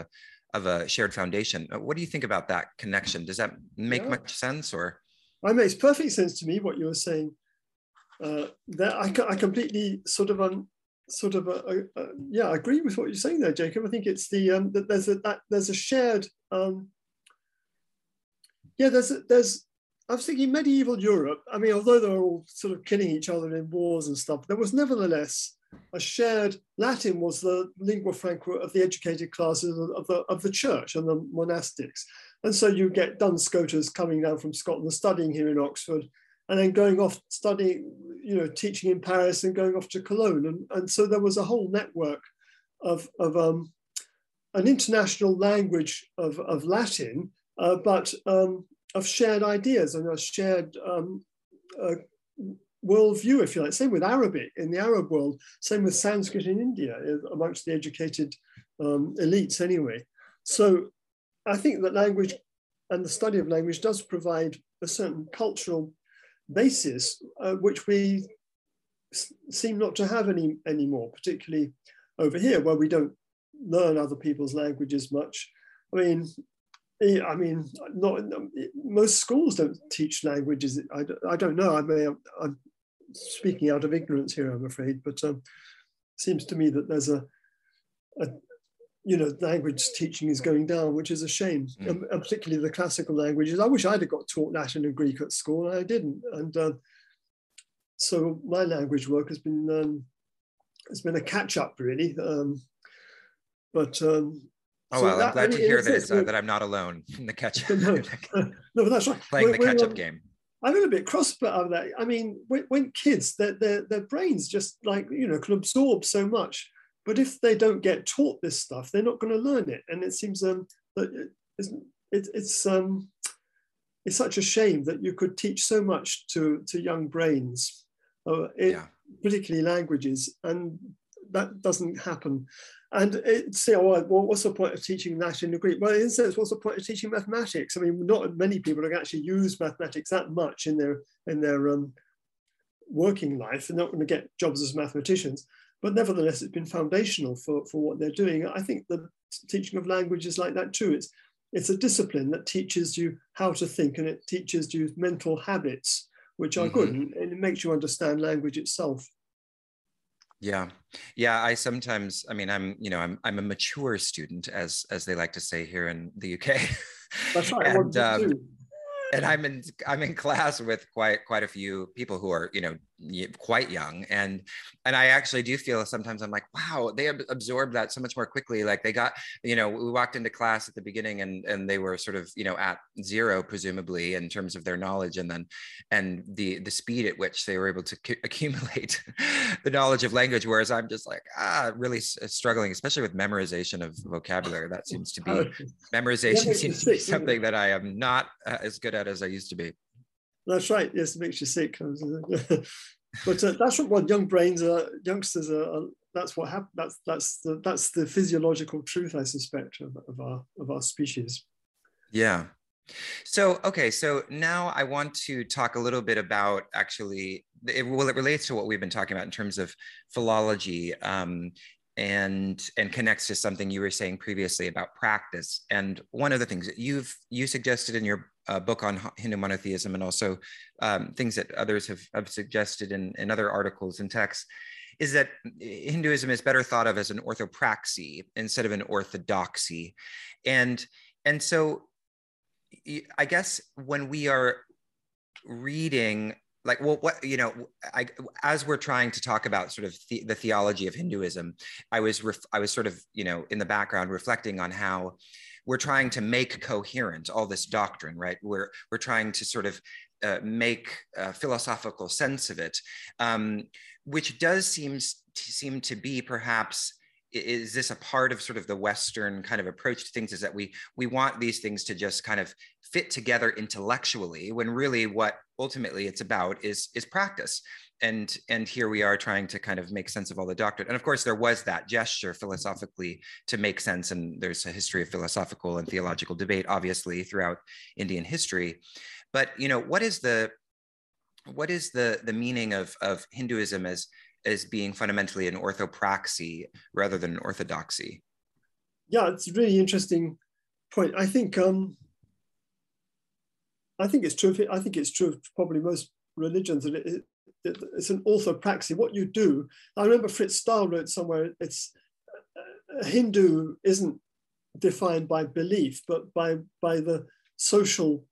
a shared foundation. What do you think about that connection? Does that make much sense? Or? It makes perfect sense to me, what you were saying. I completely agree with what you're saying there, Jacob. I think it's that there's a shared I was thinking medieval Europe. Although they were all sort of killing each other in wars and stuff, there was nevertheless a shared, Latin was the lingua franca of the educated classes of the church and the monastics. And so you get Duns Scotus coming down from Scotland, studying here in Oxford, and then going off studying, teaching in Paris and going off to Cologne. And so there was a whole network an international language of Latin, but of shared ideas and a shared worldview, if you like. Same with Arabic in the Arab world, same with Sanskrit in India, amongst the educated elites anyway. So I think that language and the study of language does provide a certain cultural basis, which we seem not to have anymore, particularly over here, where we don't learn other people's languages much. I mean, not most schools don't teach languages. I don't know. I'm speaking out of ignorance here, I'm afraid. But it seems to me that there's a language teaching is going down, which is a shame, and particularly the classical languages. I wish I'd have got taught Latin and Greek at school, and I didn't. And so my language work has been a catch-up, really. I'm glad to hear that I'm not alone in the catch-up. No, but that's right. Playing the catch-up game. I'm a little bit cross about that. I mean, when kids, their brains just can absorb so much. But if they don't get taught this stuff, they're not going to learn it. And it seems that it's such a shame that you could teach so much to young brains, particularly languages, and that doesn't happen. And what's the point of teaching Latin and Greek? Well, in a sense, what's the point of teaching mathematics? I mean, not many people can actually use mathematics that much in their working life. They're not going to get jobs as mathematicians. But nevertheless, it's been foundational for what they're doing. I think the teaching of language is like that too. It's a discipline that teaches you how to think, and it teaches you mental habits, which are good, and it makes you understand language itself. Yeah. I'm a mature student, as they like to say here in the UK. That's right. And I'm in class with quite a few people who are quite young, and I actually do feel sometimes I'm like, wow, they absorb that so much more quickly. Like they got we walked into class at the beginning and they were sort of at zero presumably in terms of their knowledge, and the speed at which they were able to accumulate the knowledge of language, whereas I'm just like really struggling, especially with memorization of vocabulary. That seems to be something that I am not as good at as I used to be. That's right. Yes, it makes you sick. But that's what youngsters are. That's what happened. That's the physiological truth, I suspect, of our species. Yeah. So now I want to talk a little bit about it relates to what we've been talking about in terms of philology, and connects to something you were saying previously about practice. And one of the things that you suggested in your book on Hindu monotheism, and also things that others have suggested in other articles and texts, is that Hinduism is better thought of as an orthopraxy instead of an orthodoxy. And so I guess when we are reading, as we're trying to talk about sort of the theology of Hinduism, I was sort of, in the background reflecting on how we're trying to make coherent all this doctrine, right? We're trying to sort of make philosophical sense of it, which does seem to be perhaps, is this a part of sort of the Western kind of approach to things, is that we want these things to just kind of fit together intellectually, when really what ultimately it's about is practice. And here we are trying to kind of make sense of all the doctrine. And of course there was that gesture philosophically to make sense. And there's a history of philosophical and theological debate, obviously, throughout Indian history. But, what is the meaning of Hinduism as being fundamentally an orthopraxy rather than an orthodoxy? Yeah, it's a really interesting point. I think it's true. I think it's true of probably most religions that it's an orthopraxy. What you do, I remember Fritz Stahl wrote somewhere, it's Hindu isn't defined by belief, but by the social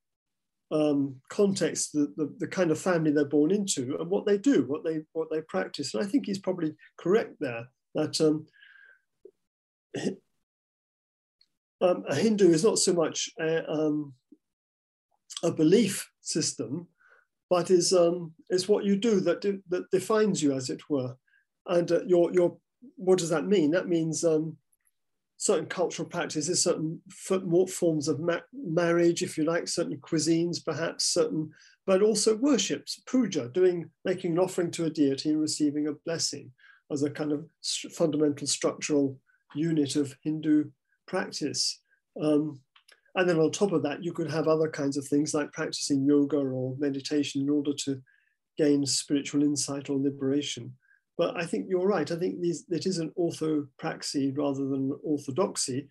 context, the kind of family they're born into, and what they do, what they practice. And I think he's probably correct there, that a Hindu is not so much a belief system, but is what you do that defines you, as it were, and your what does that mean? That means certain cultural practices, certain forms of marriage, if you like, certain cuisines, perhaps certain, but also worships, puja, making an offering to a deity and receiving a blessing as a kind of fundamental structural unit of Hindu practice. And then on top of that, you could have other kinds of things like practicing yoga or meditation in order to gain spiritual insight or liberation. But I think you're right. I think it is an orthopraxy rather than orthodoxy,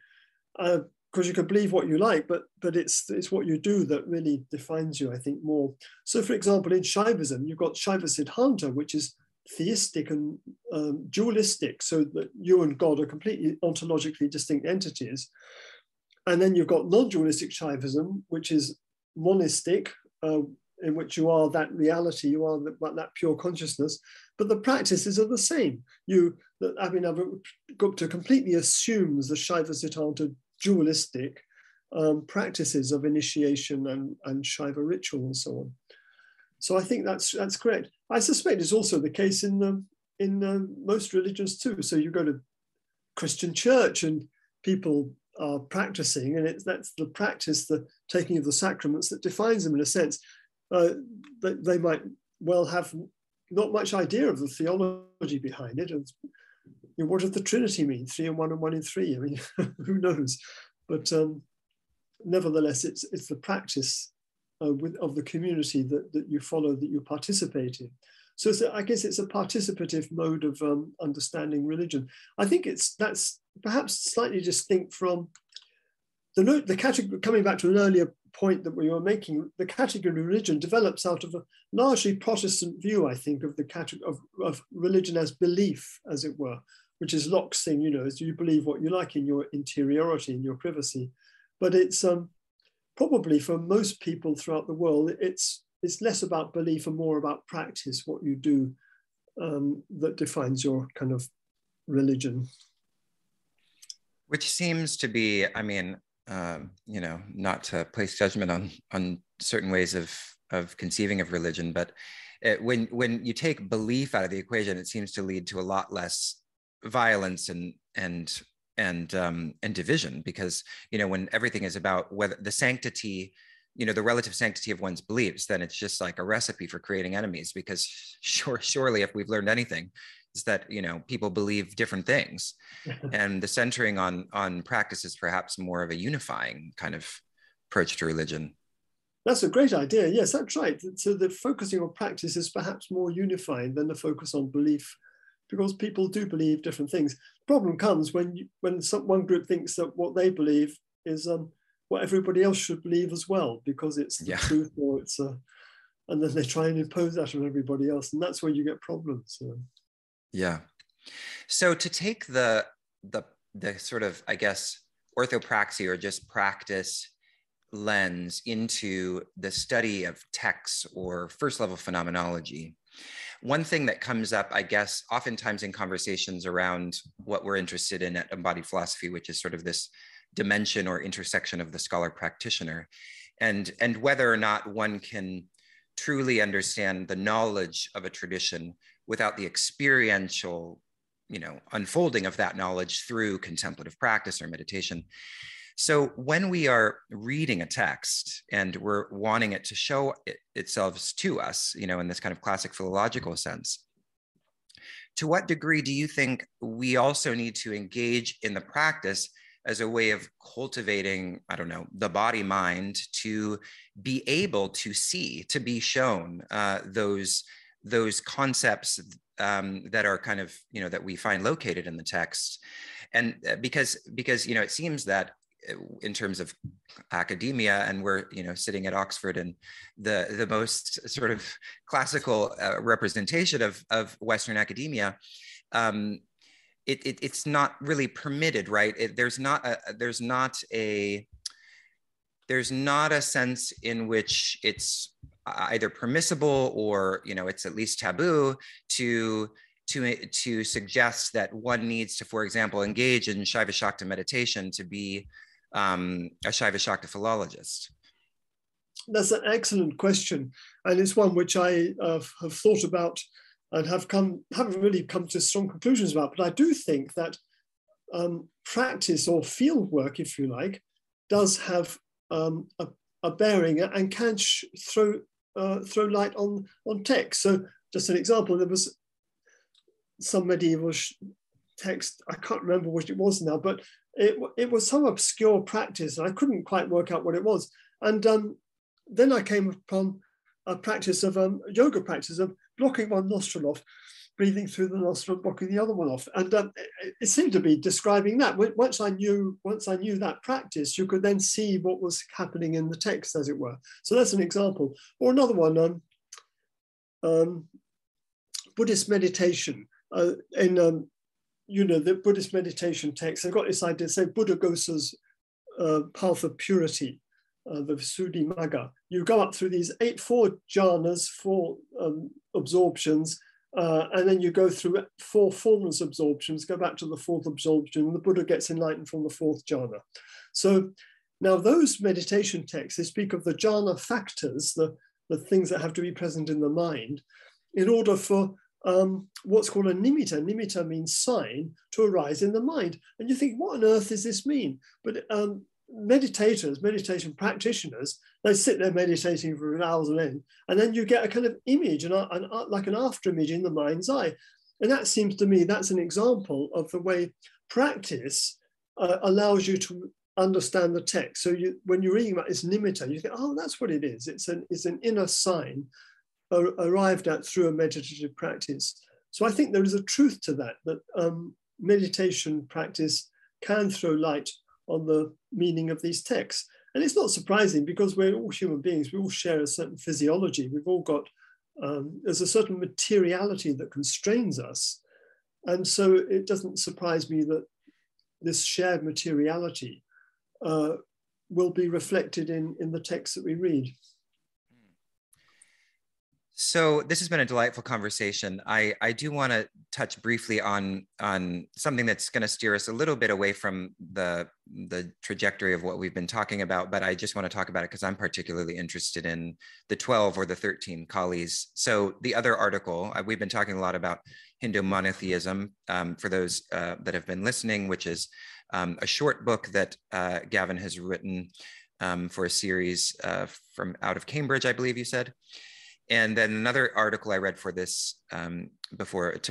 because you can believe what you like, but it's what you do that really defines you, I think, more. So, for example, in Shaivism, you've got Shaiva Siddhanta, which is theistic and dualistic, so that you and God are completely ontologically distinct entities. And then you've got non-dualistic Shaivism, which is monistic, in which you are that reality, you are that pure consciousness, but the practices are the same. Abhinavagupta completely assumes the Shaiva Siddhanta dualistic practices of initiation and Shaiva ritual and so on. So I think that's correct. I suspect it's also the case in most religions too. So you go to Christian church and people are practicing, and that's the practice, the taking of the sacraments, that defines them in a sense. They might well have not much idea of the theology behind it. And, what does the Trinity mean? 3 in 1 and 1 in 3. I mean, who knows? But nevertheless, it's the practice of the community that you follow, that you participate in. So I guess it's a participative mode of understanding religion. I think that's perhaps slightly distinct from the category. Coming back to an earlier point that we were making, the category of religion develops out of a largely Protestant view, I think, of the category of religion as belief, as it were, which is Locke's thing, is you believe what you like in your interiority, in your privacy. But it's probably for most people throughout the world, it's less about belief and more about practice, what you do that defines your kind of religion. Which seems to be, I mean, not to place judgment on certain ways of conceiving of religion, but when you take belief out of the equation, it seems to lead to a lot less violence and division, because when everything is about whether the sanctity, the relative sanctity of one's beliefs, then it's just like a recipe for creating enemies. Because surely, if we've learned anything, is that people believe different things, and the centering on practice is perhaps more of a unifying kind of approach to religion. That's a great idea. Yes, that's right. So the focusing on practice is perhaps more unifying than the focus on belief, because people do believe different things. The problem comes when one group thinks that what they believe is what everybody else should believe as well, because it's the truth, or it's and then they try and impose that on everybody else, and that's where you get problems. Yeah. So to take the sort of, I guess, orthopraxy or just practice lens into the study of texts or first level phenomenology, one thing that comes up, I guess, oftentimes in conversations around what we're interested in at Embodied Philosophy, which is sort of this dimension or intersection of the scholar practitioner, and whether or not one can truly understand the knowledge of a tradition without the experiential, unfolding of that knowledge through contemplative practice or meditation. So when we are reading a text and we're wanting it to show itself to us, in this kind of classic philological sense, to what degree do you think we also need to engage in the practice as a way of cultivating, the body mind to be able to see, to be shown those concepts that are kind of, that we find located in the text? And because it seems that in terms of academia, and we're, sitting at Oxford, and the most sort of classical representation of Western academia, it's not really permitted, right? There's not a sense in which it's either permissible or it's at least taboo to suggest that one needs to, for example, engage in Shaiva Shakta meditation to be a Shaiva Shakta philologist. That's an excellent question, and it's one which I have thought about and haven't really come to strong conclusions about. But I do think that practice or field work, if you like, does have a bearing and can throw light on text. So just an example, there was some medieval text, I can't remember which it was now, but it was some obscure practice and I couldn't quite work out what it was. And then I came upon a practice of yoga practice of blocking one nostril off, breathing through the nostril, blocking the other one off. And it seemed to be describing that. Once I knew that practice, you could then see what was happening in the text, as it were. So that's an example. Or another one, Buddhist meditation. The Buddhist meditation text, they've got this idea, say, Buddha Gosa's path of purity, the Visuddhimagga. You go up through these four jhanas, four absorptions, and then you go through four formless absorptions, go back to the fourth absorption, and the Buddha gets enlightened from the fourth jhana. So now those meditation texts, they speak of the jhana factors, the things that have to be present in the mind, in order for what's called a nimitta. Nimitta means sign, to arise in the mind. And you think, what on earth does this mean? But meditation practitioners, they sit there meditating for an hour on end, and then you get a kind of image, like an after image in the mind's eye. And that seems to me, that's an example of the way practice allows you to understand the text. So when you're reading about this nimitta, you think, oh, that's what it is. It's an inner sign arrived at through a meditative practice. So I think there is a truth to that, meditation practice can throw light on the meaning of these texts. And it's not surprising because we're all human beings, we all share a certain physiology, we've all got, there's a certain materiality that constrains us. And so it doesn't surprise me that this shared materiality will be reflected in the texts that we read. So this has been a delightful conversation. I do want to touch briefly on something that's going to steer us a little bit away from the trajectory of what we've been talking about, but I just want to talk about it because I'm particularly interested in the 12 or the 13 Kalis. So the other article, we've been talking a lot about Hindu monotheism for those that have been listening, which is a short book that Gavin has written for a series from out of Cambridge, I believe you said. And then another article I read for this to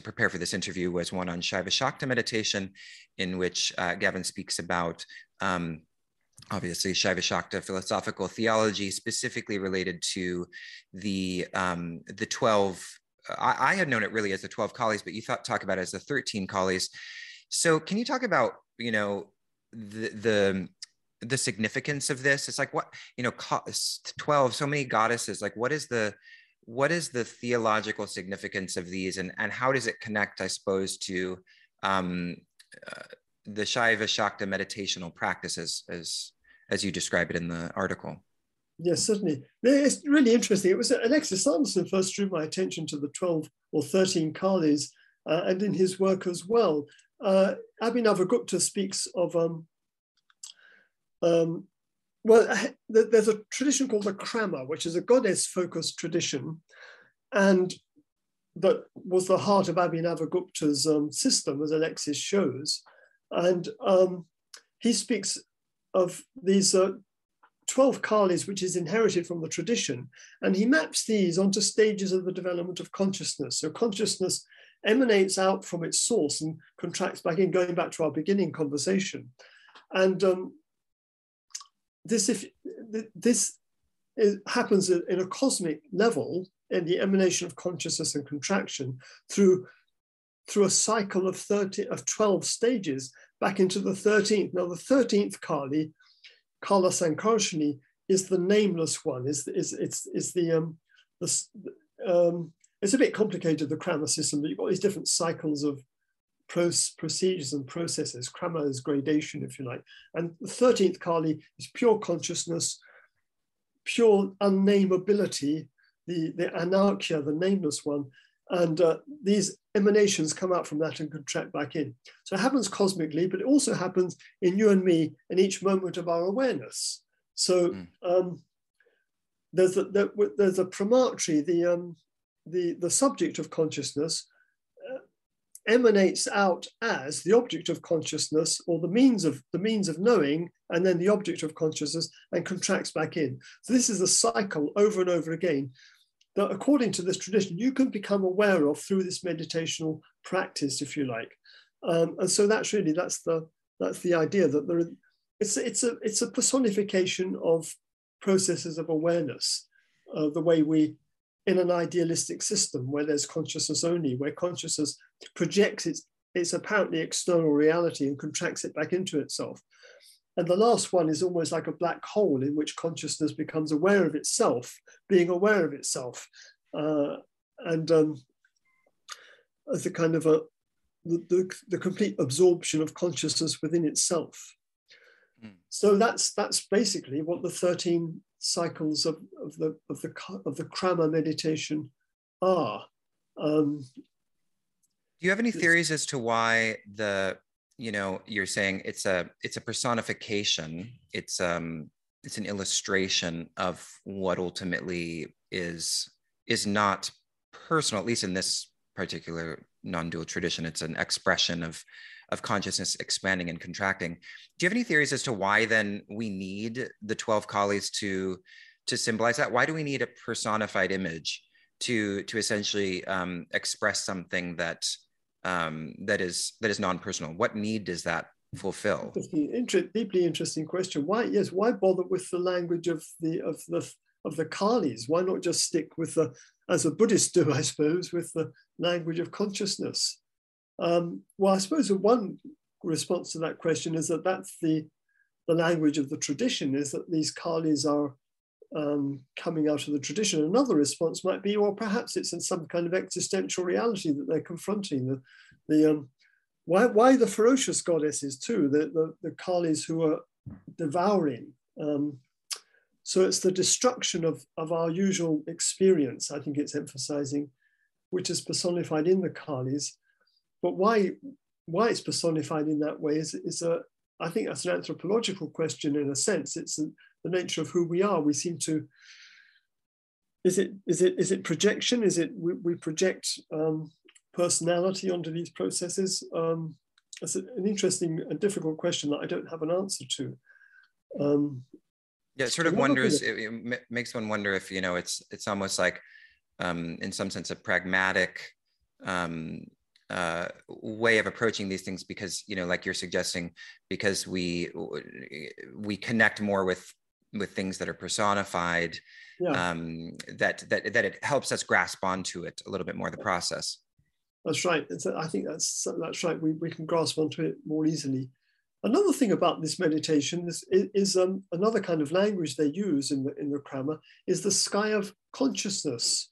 prepare for this interview was one on Shaiva Shakta meditation, in which Gavin speaks about, obviously, Shaiva Shakta philosophical theology, specifically related to the 12, I had known it really as the 12 Kalis, but you talk about it as the 13 Kalis. So can you talk about, you know, the significance of this? It's like, what, you know, 12, so many goddesses, like what is the theological significance of these, and how does it connect, I suppose, to the Shaiva Shakta meditational practices as you describe it in the article? Yes, certainly. It's really interesting. It was Alexis Sanderson first drew my attention to the 12 or 13 Kalis, and in his work as well. Abhinavagupta speaks of, there's a tradition called the Krama, which is a goddess-focused tradition, and that was the heart of Abhinavagupta's system, as Alexis shows. And he speaks of these 12 Kalis, which is inherited from the tradition, and he maps these onto stages of the development of consciousness. So consciousness emanates out from its source and contracts back in, going back to our beginning conversation. And this happens in a cosmic level in the emanation of consciousness and contraction through a cycle of 12 stages back into the 13th. Now the 13th Kali, Kala Sankarsini, is the nameless one. It's a bit complicated, the Krama system, but you've got these different cycles of procedures and processes. Krama is gradation, if you like. And the 13th Kali is pure consciousness, pure unnameability, the anarchia, the nameless one. And these emanations come out from that and contract back in. So it happens cosmically, but it also happens in you and me in each moment of our awareness. So there's a prematri, the subject of consciousness emanates out as the object of consciousness, or the means of knowing, and then the object of consciousness, and contracts back in. So this is a cycle over and over again that, according to this tradition, you can become aware of through this meditational practice, if you like. And so that's the idea that there are, it's a personification of processes of awareness, the way we, in an idealistic system where there's consciousness only, where consciousness projects its apparently external reality and contracts it back into itself. And the last one is almost like a black hole in which consciousness becomes aware of itself, being aware of itself. As a kind of the complete absorption of consciousness within itself. Mm. So that's basically what the 13 cycles of the Krama meditation are. Do you have any theories as to why you're saying it's a personification, it's an illustration of what ultimately is not personal, at least in this particular non-dual tradition? It's an expression of consciousness expanding and contracting. Do you have any theories as to why then we need the 12 Kalis to symbolize that? Why do we need a personified image to essentially express something that is non-personal? What need does that fulfill? Deeply interesting question. Why bother with the language of the Kalis? Why not just stick with the, as the Buddhists do, I suppose, with the language of consciousness? Well, I suppose one response to that question is that that's the language of the tradition, is that these Kalis are coming out of the tradition. Another response might be, well, perhaps it's in some kind of existential reality that they're confronting. Why the ferocious goddesses too, the Kalis who are devouring? So it's the destruction of our usual experience, I think it's emphasizing, which is personified in the Kalis. But why it's personified in that way I think that's an anthropological question in a sense. It's the nature of who we are. We seem to, is it projection? Is it, we project personality onto these processes? That's an interesting and difficult question that I don't have an answer to. Yeah, it sort of wonders, it makes one wonder if, it's almost like, in some sense, a pragmatic way of approaching these things, because, like you're suggesting, because we connect more with things that are personified, yeah. that it helps us grasp onto it a little bit more, the process. That's right. I think that's right. We can grasp onto it more easily. Another thing about this meditation is another kind of language they use in the Krama is the sky of consciousness,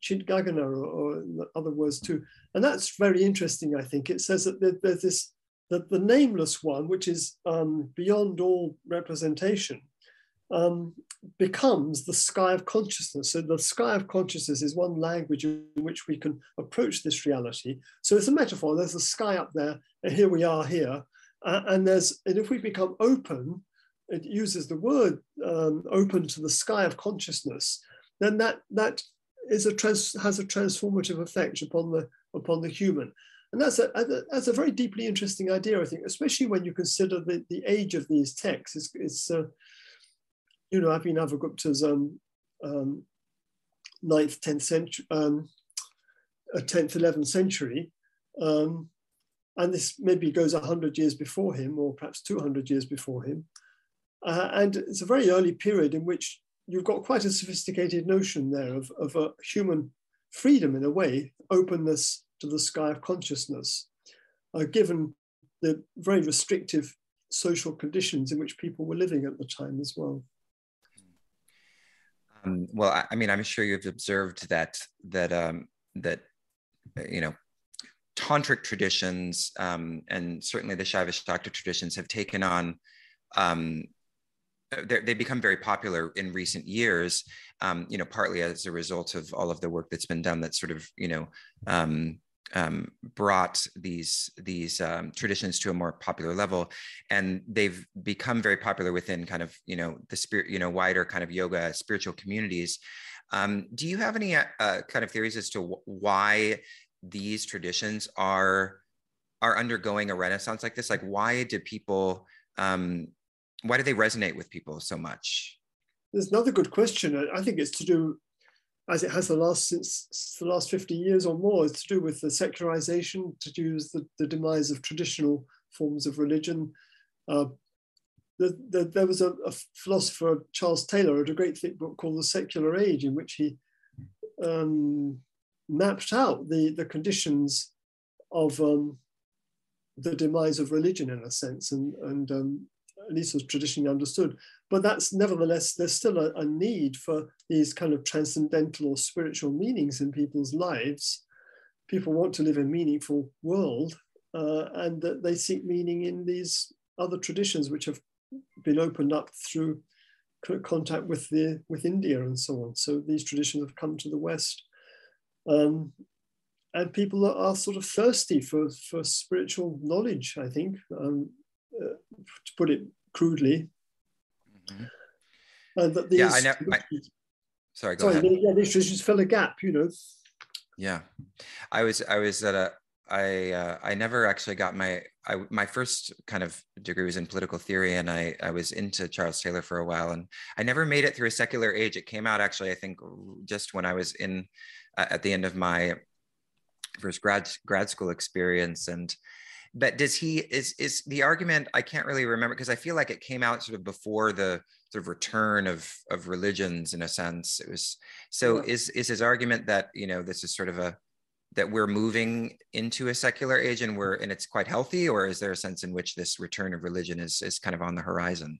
Chit Gagana, or in other words too. And that's very interesting, I think. It says that there's this, that the nameless one, which is beyond all representation, becomes the sky of consciousness. So the sky of consciousness is one language in which we can approach this reality. So it's a metaphor. There's a sky up there, and here we are here. And if we become open, it uses the word open to the sky of consciousness, then that is has a transformative effect upon the human. And that's a very deeply interesting idea, I think, especially when you consider the age of these texts. It's Abhinavagupta's 9th, 10th century, 10th, 11th century. And this maybe goes 100 years before him, or perhaps 200 years before him. And it's a very early period in which you've got quite a sophisticated notion there of a human freedom, in a way, openness to the sky of consciousness, given the very restrictive social conditions in which people were living at the time as well. Well, I mean, I'm sure you've observed that tantric traditions, and certainly the Shaiva Shakta traditions, have taken on, they become very popular in recent years, partly as a result of all of the work that's been done that sort of, brought these traditions to a more popular level. And they've become very popular within kind of, the spirit, wider kind of yoga, spiritual communities. Do you have any kind of theories as to why these traditions are undergoing a renaissance like this? Like, why do people, why do they resonate with people so much? There's another good question. I think it's to do, as it has the last, since the last 50 years or more, it's to do with the secularization, to do with the demise of traditional forms of religion. There was a philosopher, Charles Taylor, wrote a great thick book called The Secular Age, in which he mapped out the conditions of the demise of religion, in a sense, and at least was traditionally understood. But that's nevertheless, there's still a need for these kind of transcendental or spiritual meanings in people's lives. People want to live in a meaningful world, and that they seek meaning in these other traditions which have been opened up through contact with India and so on. So these traditions have come to the West, and people are sort of thirsty for spiritual knowledge, I think, to put it crudely. Mm-hmm. And that these, yeah, I know. Sorry, go ahead. Yeah, these traditions fill a gap, you know. Yeah, I was at a. I never actually got my first kind of degree was in political theory, and I was into Charles Taylor for a while, and I never made it through A Secular Age. It came out actually, I think, just when I was in at the end of my first grad school experience. And but does he is the argument, I can't really remember, because I feel like it came out sort of before the sort of return of religions, in a sense. It was so, yeah. Is his argument that, you know, this is sort of a, that we're moving into a secular age and it's quite healthy, or is there a sense in which this return of religion is kind of on the horizon?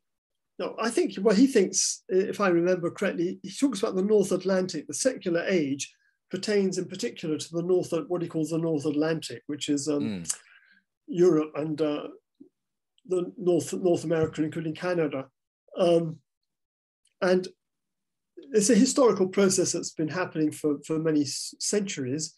No, I think what he thinks, if I remember correctly, he talks about the North Atlantic. The secular age pertains in particular to the North, what he calls the North Atlantic, which is Europe and the North America, including Canada. And it's a historical process that's been happening for many centuries.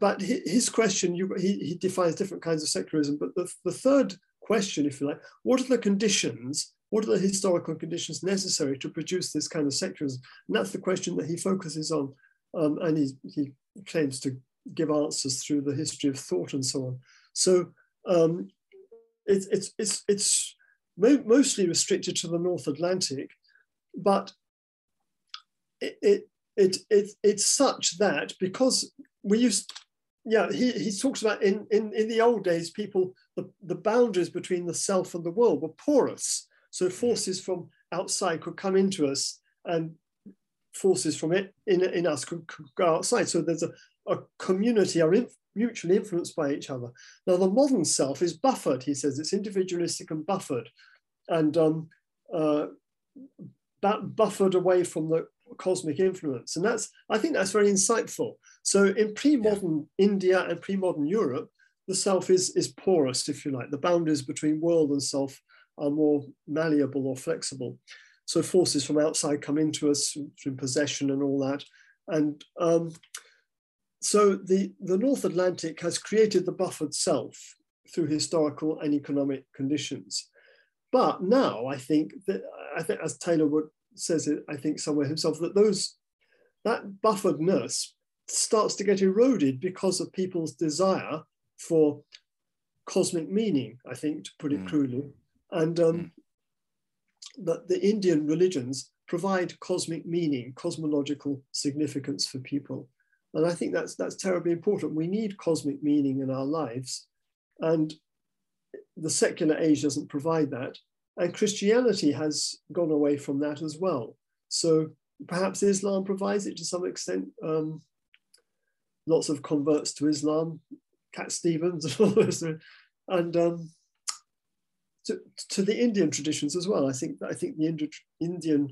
But his question, he defines different kinds of secularism, but the third question, if you like, what are the conditions, what are the historical conditions necessary to produce this kind of secularism? And that's the question that he focuses on, and he claims to give answers through the history of thought and so on. So it's mostly restricted to the North Atlantic, but it's such that, because we used, yeah, he talks about in the old days, people, the boundaries between the self and the world were porous. So forces from outside could come into us, and forces from it in us could go outside. So there's a community, are mutually influenced by each other. Now, the modern self is buffered, he says. It's individualistic and buffered, and buffered away from the cosmic influence. And that's, I think that's very insightful. So in pre-modern India and pre-modern Europe, the self is porous, if you like. The boundaries between world and self are more malleable or flexible. So forces from outside come into us through possession and all that. And so the North Atlantic has created the buffered self through historical and economic conditions. But now I think that, as Taylor would says it, I think somewhere himself, that that bufferedness starts to get eroded because of people's desire for cosmic meaning, I think, to put it crudely, and that the Indian religions provide cosmic meaning, cosmological significance for people, and I think that's terribly important. We need cosmic meaning in our lives, and the secular age doesn't provide that. And Christianity has gone away from that as well. So perhaps Islam provides it to some extent. Lots of converts to Islam, Cat Stevens and all those, and to the Indian traditions as well. I think the Indian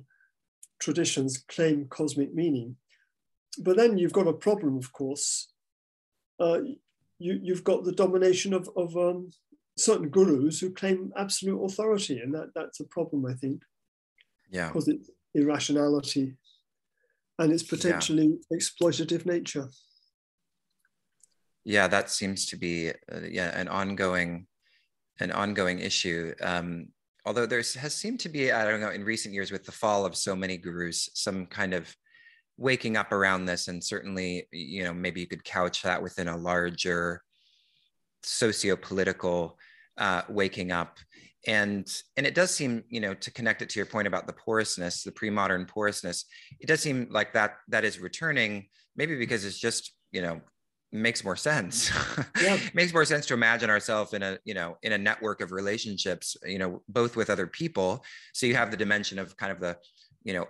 traditions claim cosmic meaning, but then you've got a problem, of course. You've got the domination of certain gurus who claim absolute authority, and that's a problem, I think. Yeah. Because it's irrationality and it's potentially exploitative nature. Yeah, that seems to be an ongoing issue. Although there has seemed to be, I don't know, in recent years with the fall of so many gurus, some kind of waking up around this, and certainly, you know, maybe you could couch that within a larger socio-political waking up. And it does seem, you know, to connect it to your point about the porousness, the pre-modern porousness, it does seem like that is returning, maybe because it's just, you know, makes more sense. Yeah. It makes more sense to imagine ourselves in a, you know, in a network of relationships, you know, both with other people. So you have the dimension of kind of the, you know,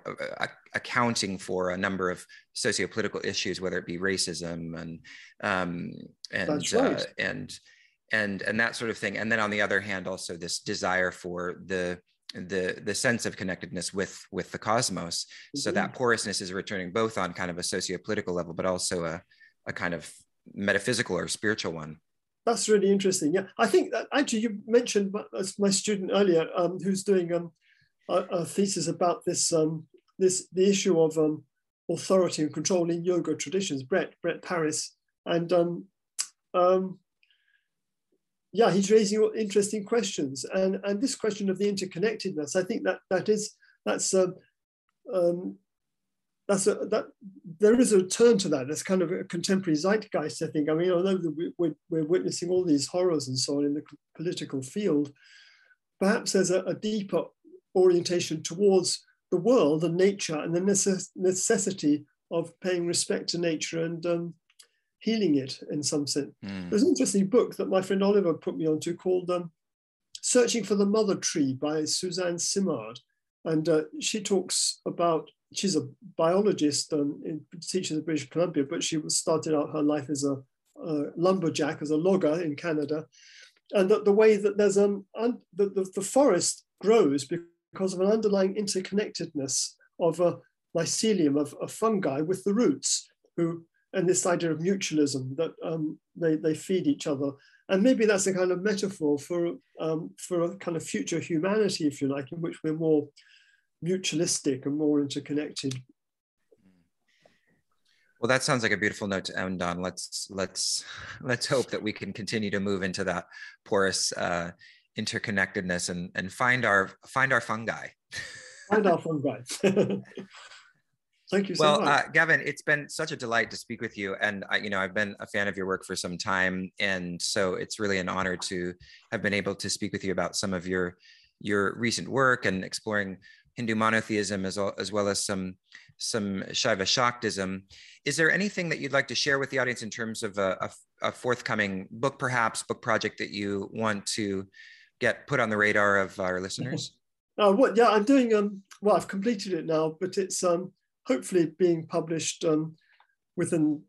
accounting for a number of sociopolitical issues, whether it be racism and that sort of thing. And then on the other hand, also this desire for the sense of connectedness with the cosmos. Mm-hmm. So that porousness is returning both on kind of a sociopolitical level, but also a kind of metaphysical or spiritual one. That's really interesting. Yeah, I think that actually you mentioned my student earlier, who's doing a thesis about this the issue of authority and control in yoga traditions. Brett Paris, and yeah, he's raising interesting questions, and this question of the interconnectedness. I think that there is a turn to that. That's kind of a contemporary zeitgeist, I think. I mean, although we're witnessing all these horrors and so on in the political field, perhaps there's a deeper orientation towards the world and nature, and the necessity of paying respect to nature and healing it in some sense. Mm. There's an interesting book that my friend Oliver put me onto called Searching for the Mother Tree by Suzanne Simard. And she talks about, she's a biologist and teaches at British Columbia, but she started out her life as a lumberjack, as a logger in Canada. And the way that there's the forest grows because of an underlying interconnectedness of a mycelium of fungi with the roots, and this idea of mutualism that they feed each other. And maybe that's a kind of metaphor for a kind of future humanity, if you like, in which we're more mutualistic and more interconnected. Well, that sounds like a beautiful note to end on. Let's hope that we can continue to move into that porous interconnectedness and find our fungi. Find our fungi. Thank you so much. Well, Gavin, it's been such a delight to speak with you, and you know, I've been a fan of your work for some time, and so it's really an honor to have been able to speak with you about some of your recent work and exploring Hindu monotheism as well as some Shaiva Shaktism. Is there anything that you'd like to share with the audience in terms of a forthcoming book, perhaps book project that you want to get put on the radar of our listeners? Yeah, I'm doing, well, I've completed it now, but it's hopefully being published within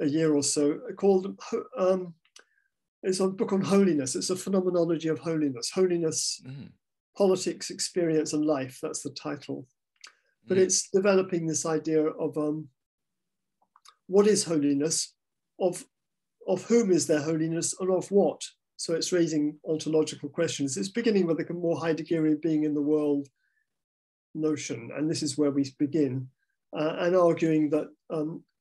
a year or so, called, it's a book on holiness. It's a phenomenology of holiness, politics, experience, and life. That's the title. But it's developing this idea of what is holiness, of whom is there holiness, and of what. So it's raising ontological questions. It's beginning with a more Heideggerian being in the world notion, and this is where we begin, and arguing that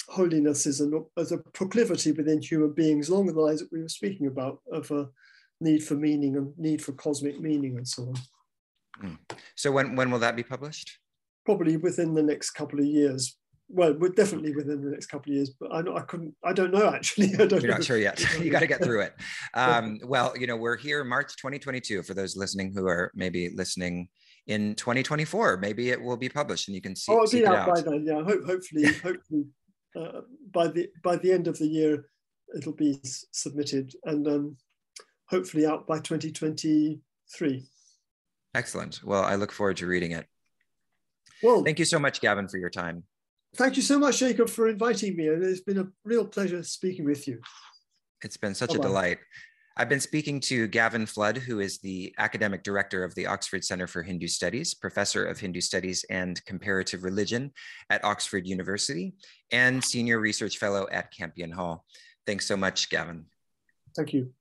holiness is a proclivity within human beings along the lines that we were speaking about, of a need for meaning and need for cosmic meaning and so on. So when will that be published? Probably within the next couple of years. Well, we're definitely within the next couple of years, but I don't know, actually. You're not sure yet. You got to get through it. Well, you know, we're here March 2022 for those listening who are maybe listening in 2024. Maybe it will be published and you can see. Oh, it'll be out by then. Yeah, hopefully. By the end of the year, it'll be submitted and hopefully out by 2023. Excellent. Well, I look forward to reading it. Well, thank you so much, Gavin, for your time. Thank you so much, Jacob, for inviting me. It's been a real pleasure speaking with you. It's been such a delight. I've been speaking to Gavin Flood, who is the academic director of the Oxford Center for Hindu Studies, professor of Hindu Studies and Comparative Religion at Oxford University, and senior research fellow at Campion Hall. Thanks so much, Gavin. Thank you.